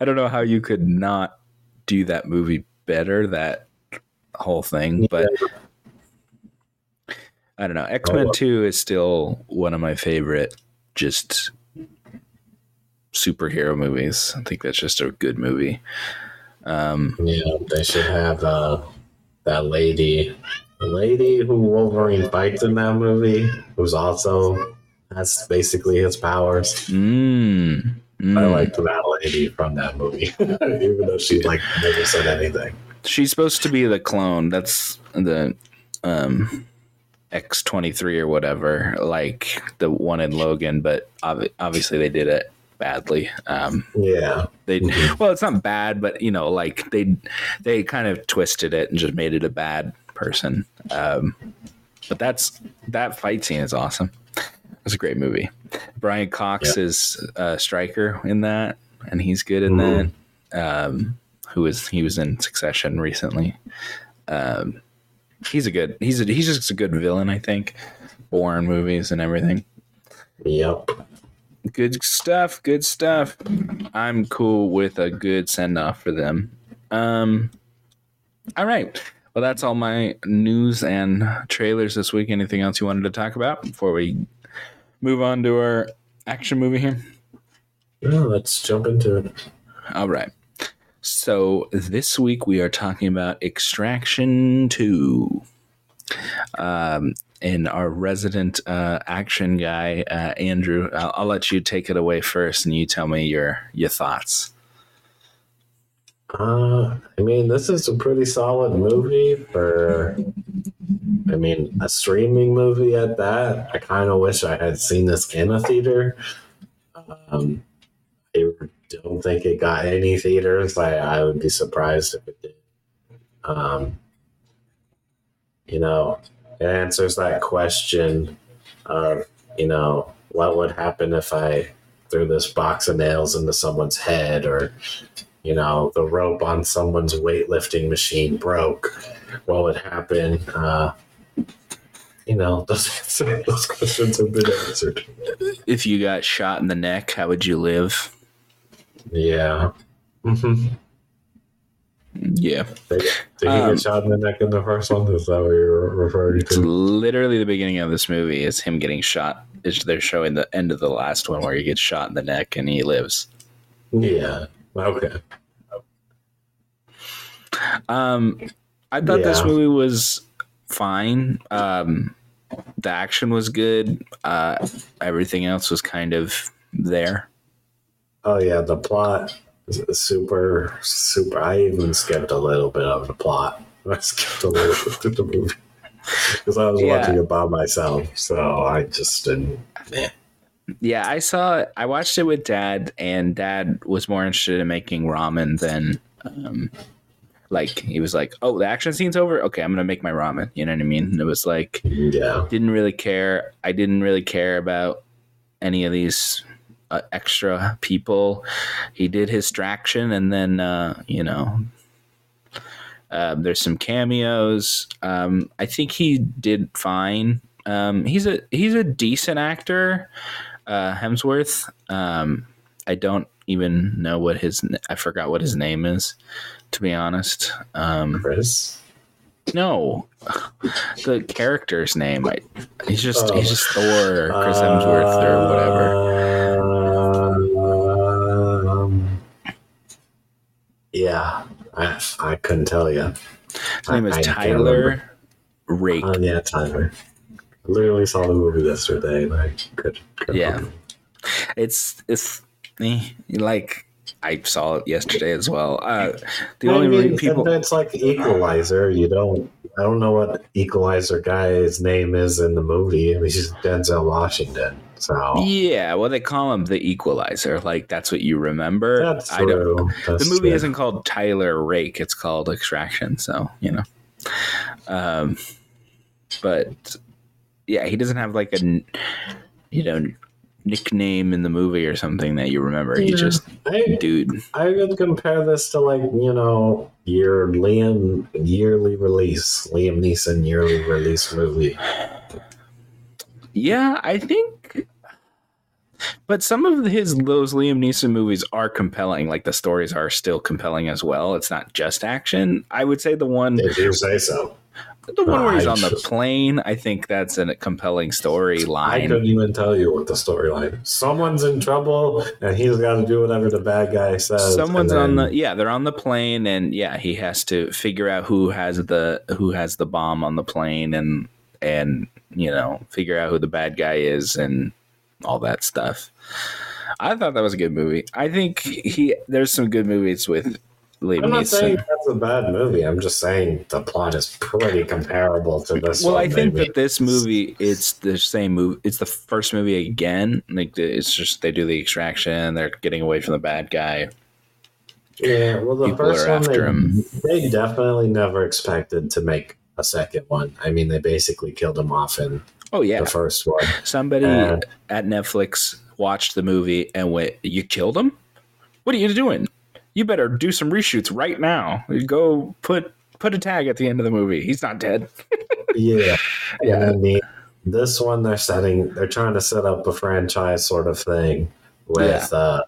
I don't know how you could not do that movie better, that whole thing. But yeah. I don't know. X-Men oh. two is still one of my favorite just superhero movies. I think that's just a good movie. Um, yeah, they should have... Uh... That lady, the lady who Wolverine fights in that movie, who's also that's basically his powers. Mm, mm. I liked that lady from that movie, even though she like never said anything. She's supposed to be the clone. That's the um, X twenty-three or whatever, like the one in Logan. But ob- obviously, they did it badly. Um, yeah. They well, it's not bad, but you know, like they they kind of twisted it and just made it a bad person. Um, but that's that fight scene is awesome. It's a great movie. Brian Cox yeah. is a striker in that, and he's good in mm-hmm. that. Um, who is he was in Succession recently? Um, he's a good. He's a, he's just a good villain, I think. Bourne movies and everything. Yep. Good stuff. Good stuff. I'm cool with a good send off for them. Um, all right. Well, that's all my news and trailers this week. Anything else you wanted to talk about before we move on to our action movie here? Yeah, let's jump into it. All right. So this week we are talking about Extraction two. Um, And our resident uh, action guy, uh, Andrew, I'll, I'll let you take it away first, and you tell me your your thoughts. Uh, I mean, this is a pretty solid movie for, I mean, a streaming movie at that. I kind of wish I had seen this in a theater. Um, I don't think it got any theaters. I, I would be surprised if it did. Um, you know... It answers that question of, you know, what would happen if I threw this box of nails into someone's head or, you know, the rope on someone's weightlifting machine broke. What would happen? Uh, you know, those, those questions have been answered. If you got shot in the neck, how would you live? Yeah. Mm-hmm. Yeah. Did, did he um, get shot in the neck in the first one? Is that what you're referring to? It's literally the beginning of this movie is him getting shot. It's, they're showing the end of the last one where he gets shot in the neck and he lives. Yeah. Okay. Um, I thought yeah. this movie was fine. Um, the action was good. Uh, everything else was kind of there. Oh, yeah. The plot... Super, super. I even skipped a little bit of the plot. I skipped a little bit through the movie because I was yeah. watching it by myself, so I just didn't. Man. Yeah, I saw. I watched it with Dad, and Dad was more interested in making ramen than, um, like he was like, "Oh, the action scene's over. Okay, I'm gonna make my ramen." You know what I mean? And it was like, yeah, didn't really care. I didn't really care about any of these uh, extra people. He did his traction, and then uh, you know, uh, there's some cameos. Um, I think he did fine. Um, he's a he's a decent actor, uh, Hemsworth. Um, I don't even know what his I forgot what his name is, to be honest. Um, Chris. No, the character's name. I, he's just oh. he's just Thor, or Chris Hemsworth, or whatever. Um, yeah, I I couldn't tell you. His name is I, Tyler I Rake. Um, yeah, Tyler. I literally saw the movie yesterday, and I could. could yeah, look. it's it's like. I saw it yesterday as well. Uh, the I only mean, people it's like Equalizer. You don't. I don't know what Equalizer guy's name is in the movie. I mean, he's just Denzel Washington. So yeah, well, they call him the Equalizer. Like that's what you remember. That's I true. Don't, that's the movie true. Isn't called Tyler Rake. It's called Extraction. So you know, um, but yeah, he doesn't have like a you know. nickname in the movie or something that you remember. Yeah, you just I, dude. I would compare this to like you know your Liam yearly release, Liam Neeson yearly release movie. Yeah, I think. But some of his those Liam Neeson movies are compelling. Like the stories are still compelling as well. It's not just action. I would say the one. If you say so. The one where he's on the plane, I think that's a compelling storyline. I couldn't even tell you what the storyline is. Someone's in trouble, and he's got to do whatever the bad guy says. Someone's then... on the yeah, they're on the plane, and yeah, he has to figure out who has the who has the bomb on the plane, and and you know figure out who the bad guy is, and all that stuff. I thought that was a good movie. I think he there's some good movies with. Liam I'm not Neeson. Saying that's a bad movie. I'm just saying the plot is pretty comparable to this. Well, one, I think maybe. That this movie, it's the same movie. It's the first movie again. Like it's just they do the extraction. They're getting away from the bad guy. Yeah, well, the People first one they, they definitely never expected to make a second one. I mean, they basically killed him off in oh yeah the first one. Somebody uh, at Netflix watched the movie and went, "You killed him? What are you doing? You better do some reshoots right now. Go put put a tag at the end of the movie. He's not dead." yeah, yeah. And the, this one they're setting, they're trying to set up a franchise sort of thing with yeah. uh,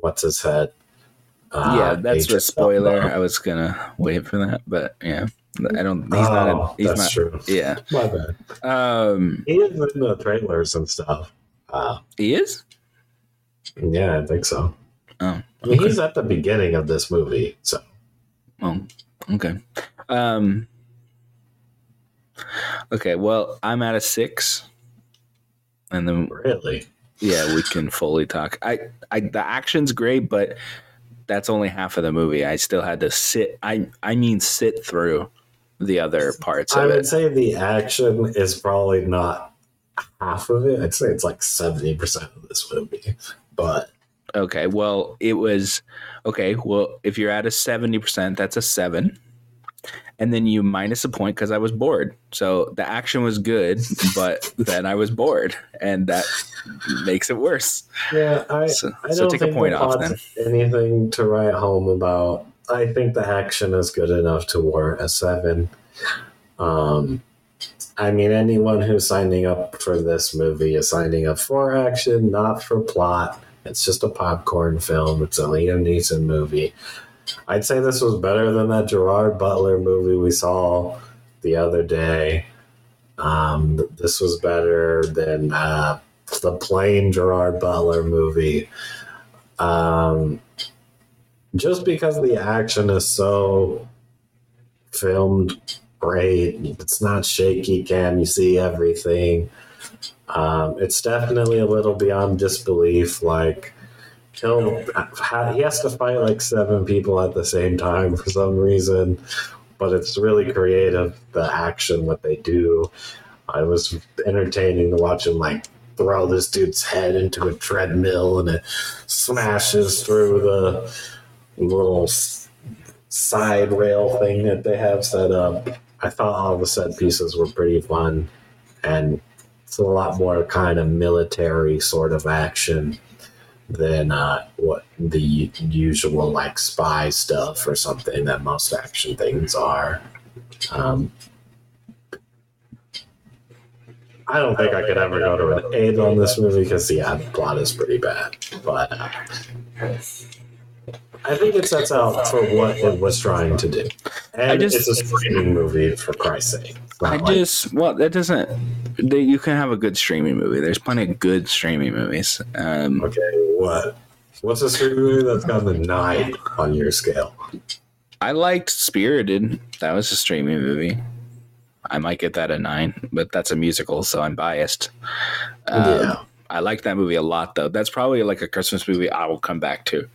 what's his head? Uh, yeah, that's the spoiler. I was gonna wait for that, but yeah, I don't. He's oh, not. A, he's that's not, true. Yeah, my bad. Um, he is in the trailers and stuff. Uh, he is. Yeah, I think so. Oh, okay. I mean, he's at the beginning of this movie, so. Oh, okay. Um, okay, well, I'm at a six, and then really, yeah, we can fully talk. I, I, the action's great, but that's only half of the movie. I still had to sit. I, I mean, sit through the other parts. I of would it. say the action is probably not half of it. I'd say it's like seventy percent of this movie, but. Okay, well, it was okay. Well, if you're at a seventy percent, that's a seven, and then you minus a point because I was bored. So the action was good, but then I was bored, and that makes it worse. Yeah, I, so, I don't so take think a point off then. Anything to write home about. I think the action is good enough to warrant a seven. Um, I mean, anyone who's signing up for this movie is signing up for action, not for plot. It's just a popcorn film. It's a Liam Neeson movie. I'd say this was better than that Gerard Butler movie we saw the other day. Um, this was better than uh, the plain Gerard Butler movie. Um, just because the action is so filmed great. It's not shaky cam. You see everything. Um, it's definitely a little beyond disbelief. Like, he'll, he has to fight like seven people at the same time for some reason, but it's really creative, the action, what they do. It was entertaining to watch him, like, throw this dude's head into a treadmill and it smashes through the little side rail thing that they have set up. I thought all the set pieces were pretty fun, and it's a lot more kind of military sort of action than uh, what the usual like spy stuff or something that most action things are. Um, I don't think I could ever go to an eight on this movie because yeah, the plot is pretty bad. But uh, I think it sets out for what it was trying to do, and just, it's a streaming movie for Christ's sake. I like, just well, that doesn't. They, you can have a good streaming movie. There's plenty of good streaming movies. Um, okay, what? What's a streaming movie that's got the nine on your scale? I liked Spirited. That was a streaming movie. I might get that a nine, but that's a musical, so I'm biased. Um, yeah. I like that movie a lot, though. That's probably like a Christmas movie I will come back to.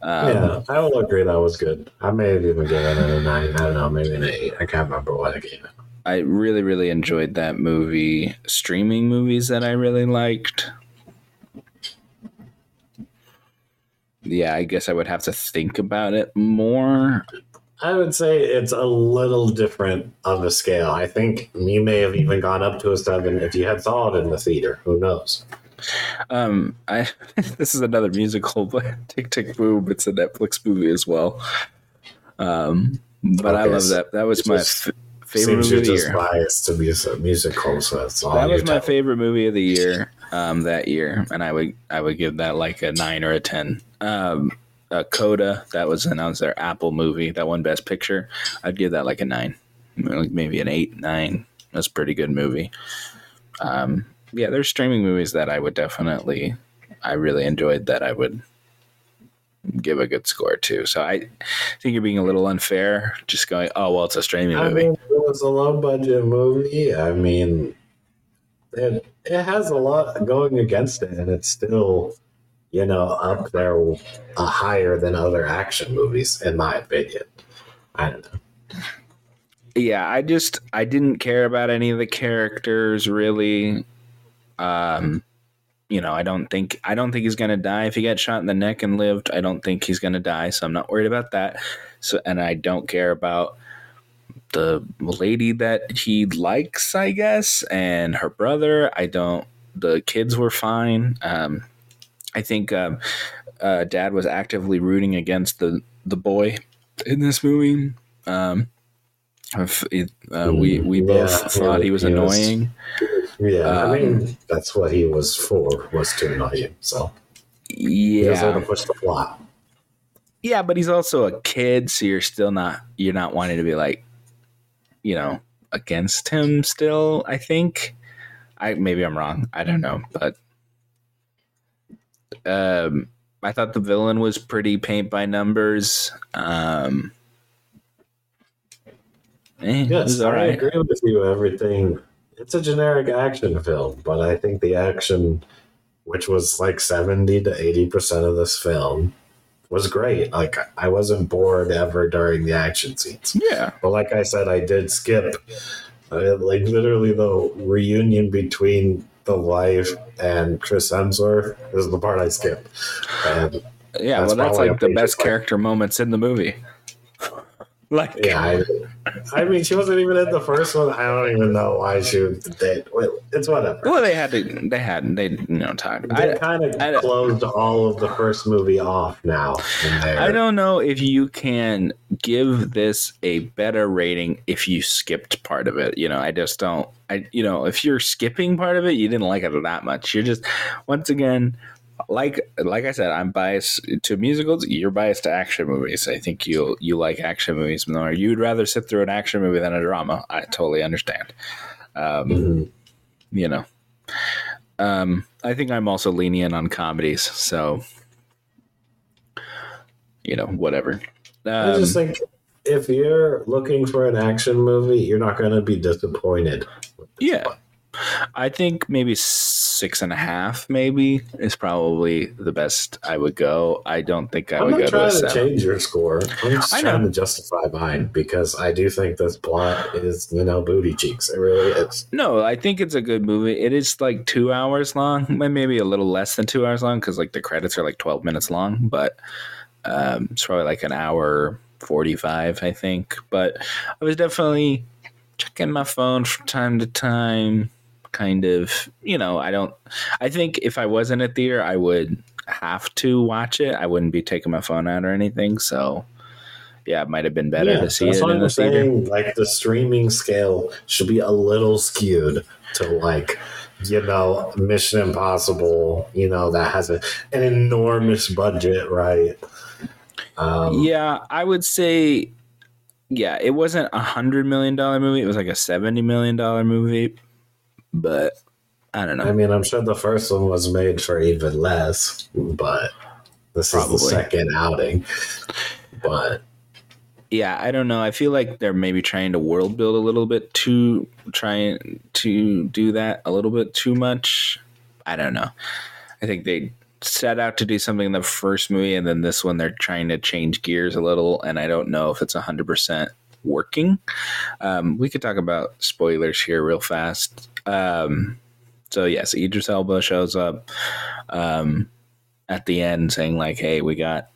Um, yeah, I will agree that was good. I may have even given it a nine. I don't know, maybe an eight. I can't remember what I gave it. I really, really enjoyed that movie. Streaming movies that I really liked. Yeah, I guess I would have to think about it more. I would say it's a little different of a scale. I think you may have even gone up to a seven if you had saw it in the theater. Who knows? Um, I this is another musical, but Tick Tick Boom. It's a Netflix movie as well. Um, but okay. I love that. That was it's my just, f- favorite movie of the year. Seems you're just biased to music, musical, so that's all. That was my favorite movie of the year um, that year, and I would I would give that like a nine or a ten. Um, Uh, Coda, that was announced their Apple movie, that won Best Picture. I'd give that like a nine, maybe an eight, nine. That's a pretty good movie. Um, yeah, there's streaming movies that I would definitely, I really enjoyed that I would give a good score to. So I think you're being a little unfair, just going, oh, well, it's a streaming I movie. Mean, it was a low budget movie. I mean, it, it has a lot going against it, and it's still, you know, up there, uh, higher than other action movies, in my opinion. I don't know. Yeah, I just, I didn't care about any of the characters, really. Um, you know, I don't think, I don't think he's going to die. If he got shot in the neck and lived, I don't think he's going to die, so I'm not worried about that. So, and I don't care about the lady that he likes, I guess, and her brother. I don't, the kids were fine. Um, I think um, uh, Dad was actively rooting against the, the boy in this movie. Um, uh, we we yeah, both thought was, he was he annoying. Was, yeah, um, I mean, that's what he was for, was to annoy him. So yeah, he was able to push the plot. Yeah, but he's also a kid, so you're still not you're not wanting to be like, you know, against him. Still, I think I maybe I'm wrong. I don't know, but. Um, I thought the villain was pretty paint by numbers. Um, eh, yes, all right. I agree with you. Everything. It's a generic action film, but I think the action, which was like seventy to eighty percent of this film, was great. Like I wasn't bored ever during the action scenes. Yeah. But like I said, I did skip. Uh, like literally the reunion between the wife and Chris Hemsworth is the part I skipped. And yeah, that's well, that's like the best part. Character moments in the movie. Like, yeah, I, I mean, she wasn't even in the first one. I don't even know why she. They, it's whatever. Well, they had to. They had. They you know talked. They kind of closed all of the first movie off now. I don't know if you can give this a better rating if you skipped part of it. You know, I just don't. I, you know, if you're skipping part of it, you didn't like it that much. You're just, once again, like like I said, I'm biased to musicals. You're biased to action movies. I think you you like action movies more. You'd rather sit through an action movie than a drama. I totally understand. Um, mm-hmm. You know, um, I think I'm also lenient on comedies. So, you know, whatever. Um, I just think if you're looking for an action movie, you're not going to be disappointed. Yeah, one. I think maybe six and a half, maybe is probably the best I would go. I don't think I I'm would go to a seven. I'm not trying to change your score. I'm just I trying know. to justify mine because I do think this plot is, you know, booty cheeks. It really is. No, I think it's a good movie. It is like two hours long, maybe a little less than two hours long because like the credits are like twelve minutes long, but um, it's probably like an hour forty-five, I think. But I was definitely checking my phone from time to time. Kind of, you know, I don't, I think if I was in a theater, I would have to watch it. I wouldn't be taking my phone out or anything. So, yeah, it might have been better yeah, to see that's it. What in I'm the saying, like, the streaming scale should be a little skewed to, like, you know, Mission Impossible, you know, that has a, an enormous budget, right? Um, yeah, I would say, yeah, it wasn't a one hundred million dollars movie. It was like a seventy million dollars movie. But I don't know. I mean, I'm sure the first one was made for even less, but this Probably. is the second outing. But yeah, I don't know. I feel like they're maybe trying to world build a little bit too, trying to do that a little bit too much. I don't know. I think they set out to do something in the first movie, and then this one they're trying to change gears a little, and I don't know if it's one hundred percent working. Um, we could talk about spoilers here real fast. Um, so yes, Idris Elba shows up um, at the end saying like, hey, we got,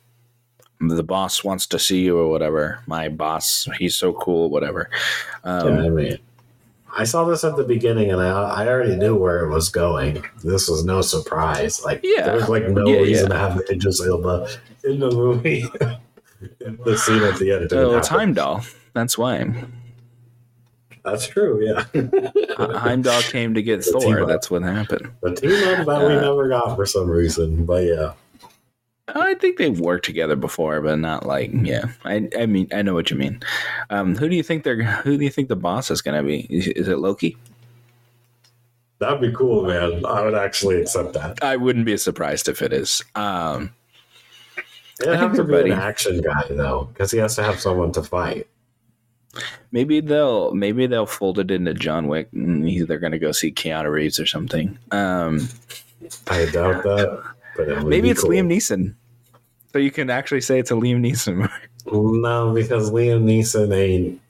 the boss wants to see you or whatever. My boss, he's so cool, whatever. Um, yeah, I mean, I saw this at the beginning and I I already knew where it was going. This was no surprise. Like, yeah. there was like no yeah, reason yeah. to have Idris Elba in the movie. in the scene at the end. Oh, it's Heimdall. That's why. That's true, yeah. Heimdall came to get the Thor. That's what happened. The team-up that uh, we never got for some reason, but yeah. I think they've worked together before, but not like yeah. I I mean I know what you mean. Um, who do you think they're? Who do you think the boss is going to be? Is, is it Loki? That'd be cool, man. I would actually accept that. I wouldn't be surprised if it is. Um, It'd I have to be buddy, an action guy though, because he has to have someone to fight. Maybe they'll maybe they'll fold it into John Wick, and they're going to go see Keanu Reeves or something. Um, I doubt that. It Maybe it's cool. Liam Neeson. So you can actually say it's a Liam Neeson. No, because Liam Neeson ain't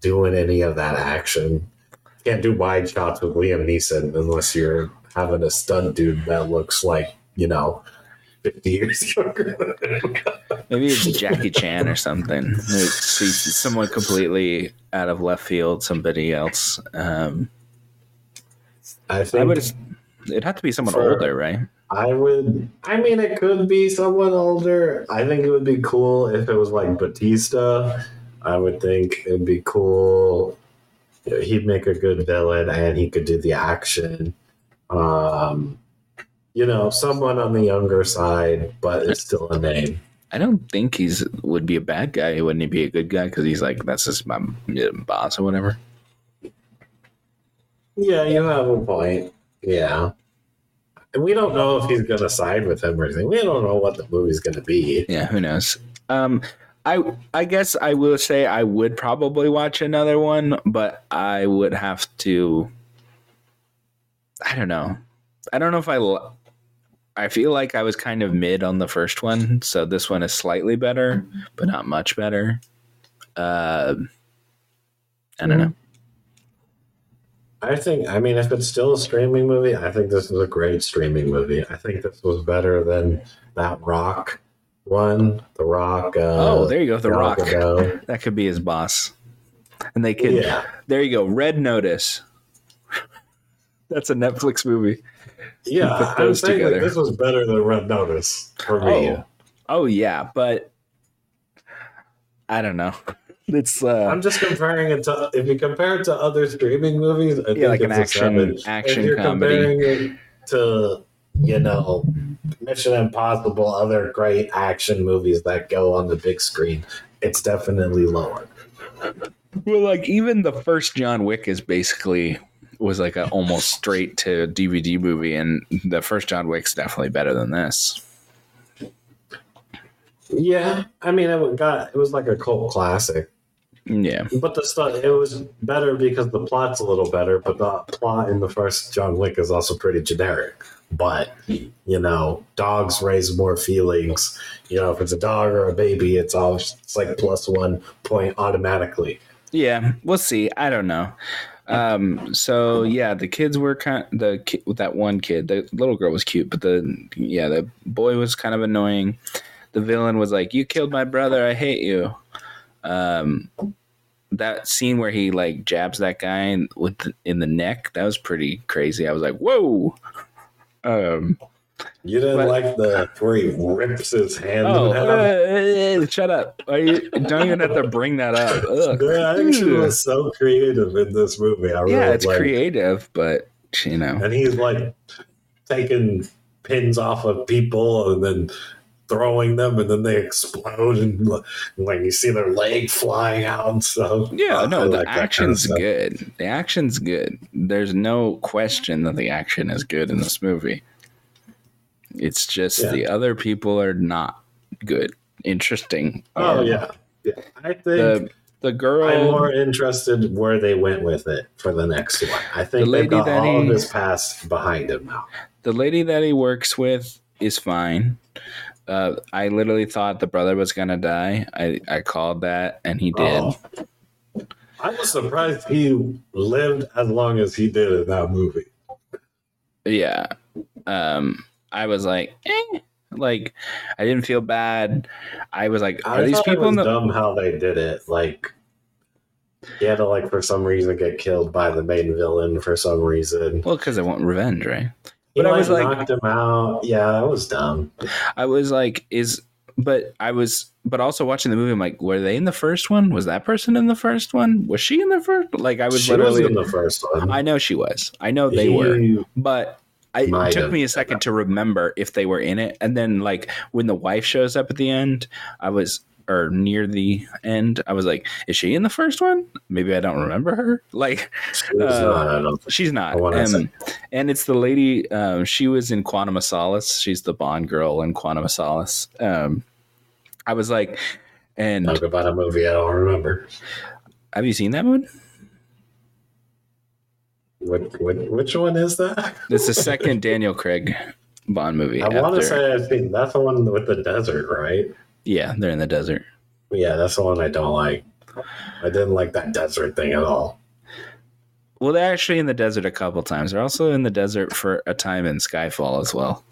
doing any of that action. You can't do wide shots with Liam Neeson unless you're having a stunt dude that looks like, you know, fifty years younger than him. Maybe it's Jackie Chan or something. It's someone completely out of left field, somebody else. Um, I think I would, it'd have to be someone for, older, right? I would, I mean, it could be someone older. I think it would be cool if it was like Batista. I would think it'd be cool. He'd make a good villain and he could do the action. Um, you know, someone on the younger side, but it's still a name. I don't think he's would be a bad guy. Wouldn't he be a good guy? Because he's like, that's just my boss or whatever. Yeah, you have a point. Yeah. And we don't know if he's going to side with him or anything. We don't know what the movie's going to be. Yeah, who knows? Um, I I guess I will say I would probably watch another one, but I would have to... I don't know. I don't know if I... I feel like I was kind of mid on the first one, so this one is slightly better, but not much better. Uh, I don't know. I think, I mean, if it's still a streaming movie, I think this is a great streaming movie. I think this was better than that Rock one. The Rock. Uh, oh, there you go. The Rock. Ago. That could be his boss. And they could, yeah. There you go. Red Notice. That's a Netflix movie. Yeah. I was saying like, this was better than Red Notice for me. Oh, oh yeah. But I don't know. It's, uh, I'm just comparing it to if you compare it to other streaming movies. I yeah, think like it's an action, seven. action if you're comedy. Comparing it to, you know, Mission Impossible, other great action movies that go on the big screen, it's definitely lower. Well, like even the first John Wick is basically was like a almost straight to D V D movie, and the first John Wick's definitely better than this. Yeah, I mean, it got it was like a cult classic. Yeah, but the stuff it was better because the plot's a little better. But the plot in the first John Wick is also pretty generic. But you know, dogs raise more feelings. You know, if it's a dog or a baby, it's all it's like plus one point automatically. Yeah, we'll see. I don't know. Um, so yeah, the kids were kind of, the ki- with that one kid. The little girl was cute, but the yeah the boy was kind of annoying. The villain was like, you killed my brother. I hate you. Um, that scene where he like jabs that guy in, with the, in the neck. That was pretty crazy. I was like, whoa. Um, You didn't but, like the where he rips his hand. Oh, uh, shut up! Are you, don't even have to bring that up. The action was so creative in this movie. I really yeah, it's like, creative, but you know, and he's like taking pins off of people and then throwing them, and then they explode, and, and like you see their leg flying out and stuff. Yeah, no, the like action's kind of good. The action's good. There's no question that the action is good in this movie. It's just yeah. the other people are not good. Interesting. Oh, um, yeah. yeah. I think the, the girl. I'm more interested where they went with it for the next one. I think the lady they got that all he, of his past behind him now. The lady that he works with is fine. Uh, I literally thought the brother was going to die. I, I called that, and he did. Oh. I was surprised he lived as long as he did in that movie. Yeah. Um. I was like, eh. Like, I didn't feel bad. I was like, are I these people it was in the- dumb how they did it? Like, he had to, like, for some reason get killed by the main villain for some reason. Well, because I want revenge, right? He, but like, I was like, knocked him out. Yeah, that was dumb. I was like, is, but I was, but also watching the movie, I'm like, were they in the first one? Was that person in the first one? Was she in the first? Like, I was she literally was in the first one. I know she was. I know they he, were, but. I, it took me a second to remember if they were in it. And then, like, when the wife shows up at the end, I was, or near the end, I was like, is she in the first one? Maybe I don't remember her. Like, she uh, not, I don't she's not. I and, and it's the lady, um, she was in Quantum of Solace. She's the Bond girl in Quantum of Solace. Um, I was like, and. Talk about a movie I don't remember. Have you seen that one? What, what, which one is that? It's the second Daniel Craig Bond movie. I want to say I've seen that's the one with the desert, right? Yeah, they're in the desert. Yeah, that's the one I don't like. I didn't like that desert thing at all. Well, they're actually in the desert a couple times. They're also in the desert for a time in Skyfall as well.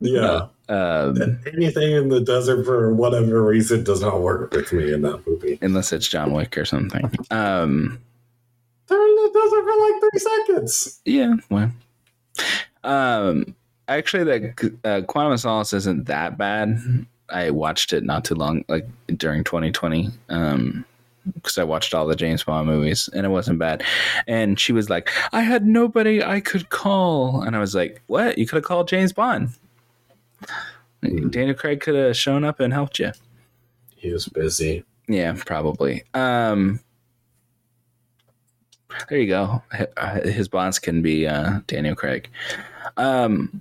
Yeah. Uh, um, Anything in the desert for whatever reason does not work with me in that movie. Unless it's John Wick or something. Um... They're in the desert for like three seconds. Yeah, well. Um, actually, the uh, Quantum of Solace isn't that bad. I watched it not too long, like during twenty twenty, um, because I watched all the James Bond movies, and it wasn't bad. And she was like, I had nobody I could call. And I was like, what? You could have called James Bond. Mm-hmm. Daniel Craig could have shown up and helped you. He was busy. Yeah, probably. Um... There you go. His bonds can be uh, Daniel Craig. Um,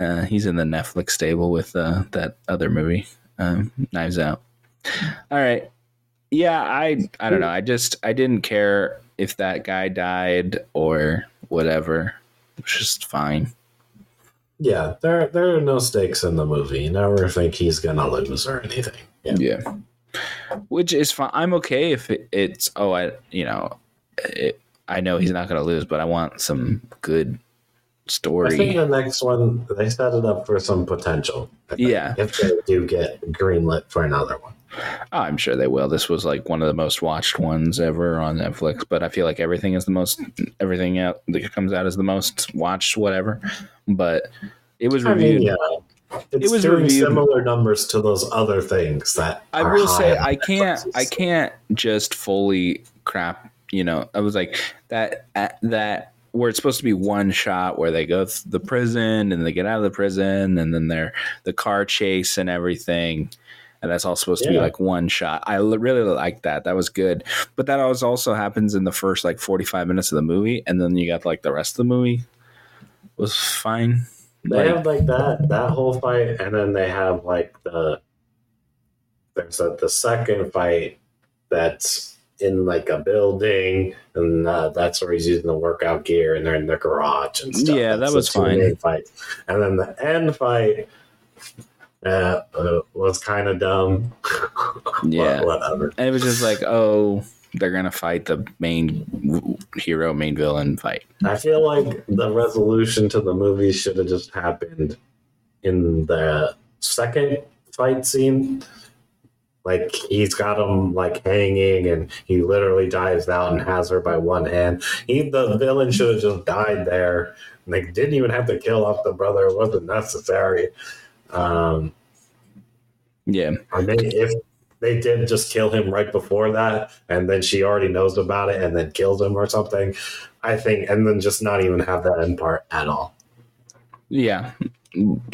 uh, he's in the Netflix stable with uh, that other movie, um, Knives Out. All right. Yeah, I I don't know. I just I didn't care if that guy died or whatever. It was just fine. Yeah, there there are no stakes in the movie. You never think he's gonna lose or anything. Yeah. yeah. Which is fine. I'm okay if it, it's oh I you know. It, I know he's not going to lose, but I want some good story. I think the next one, they set it up for some potential. Yeah. If they do get greenlit for another one. Oh, I'm sure they will. This was like one of the most watched ones ever on Netflix, but I feel like everything is the most, everything out that comes out is the most watched, whatever. But it was reviewed. I mean, yeah. It's it was doing reviewed. Similar numbers to those other things that I will say. I can't, I can't just fully crap. You know, I was like that that where it's supposed to be one shot where they go to the prison and they get out of the prison and then they're the car chase and everything. And that's all supposed yeah. to be like one shot. I really like that. That was good. But that also happens in the first like forty-five minutes of the movie. And then you got like the rest of the movie was fine. They like, have like that, that whole fight. And then they have like the, there's a, the second fight that's in like a building, and uh, that's where he's using the workout gear, and they're in the garage and stuff. Yeah, that's that was fine. Fight. And then the end fight uh, uh, was kind of dumb. Yeah, whatever. And it was just like, oh, they're gonna fight the main hero, main villain fight. I feel like the resolution to the movie should have just happened in the second fight scene. Like, he's got him, like, hanging, and he literally dives out and has her by one hand. He, the villain should have just died there They didn't even have to kill off the brother. It wasn't necessary. Um, yeah. I mean, if they did just kill him right before that, and then she already knows about it and then kills him or something, I think, and then just not even have that end part at all. Yeah.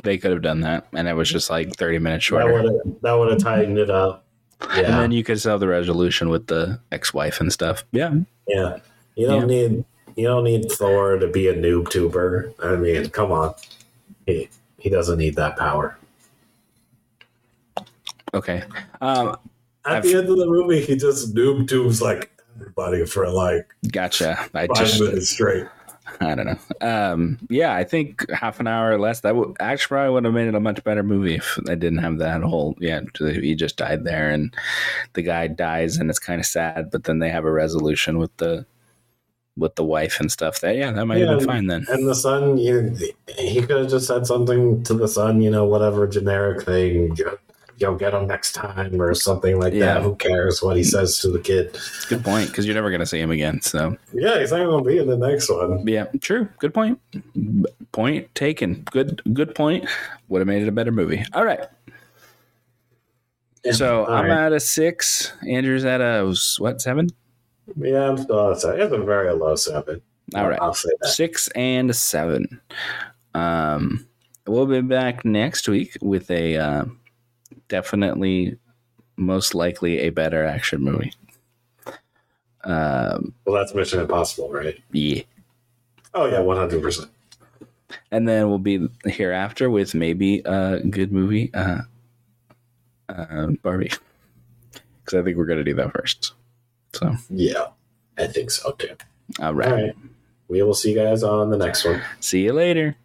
They could have done that, and it was just like thirty minutes shorter. That would have, that would have tightened it up. Yeah. And then you could sell the resolution with the ex-wife and stuff. Yeah. Yeah. You don't yeah. need... You don't need Thor to be a noob tuber. I mean, come on. He, he doesn't need that power. Okay. Um, At I've, the end of the movie, he just noob tubes like everybody for like gotcha. I five just, minutes straight. I don't know. Um, yeah, I think half an hour or less. That would actually probably would have made it a much better movie if I didn't have that whole, yeah, he just died there and the guy dies and it's kind of sad, but then they have a resolution with the with the wife and stuff that, yeah, that might yeah, have been fine then. And the son, you, he could have just said something to the son, you know, whatever generic thing, you know, get him next time or something like yeah. that. Who cares what he says to the kid? Good point. Cause you're never going to see him again. So yeah, he's not going to be in the next one. Yeah. True. Good point. Point taken. Good, good point. Would have made it a better movie. All right. Yeah, so all I'm right. at a six. Andrew's at a, what, seven? Yeah, I'm still at seven. It's a very low seven. All right. I'll say that. Six and a seven. Um, we'll be back next week with a uh, definitely, most likely, a better action movie. Um, well, that's Mission Impossible, right? Yeah. Oh, yeah, one hundred percent. And then we'll be hereafter with maybe a good movie, uh, uh, Barbie. Because I think we're going to do that first. So yeah, I think so too. All right. All right. We will see you guys on the next one. See you later.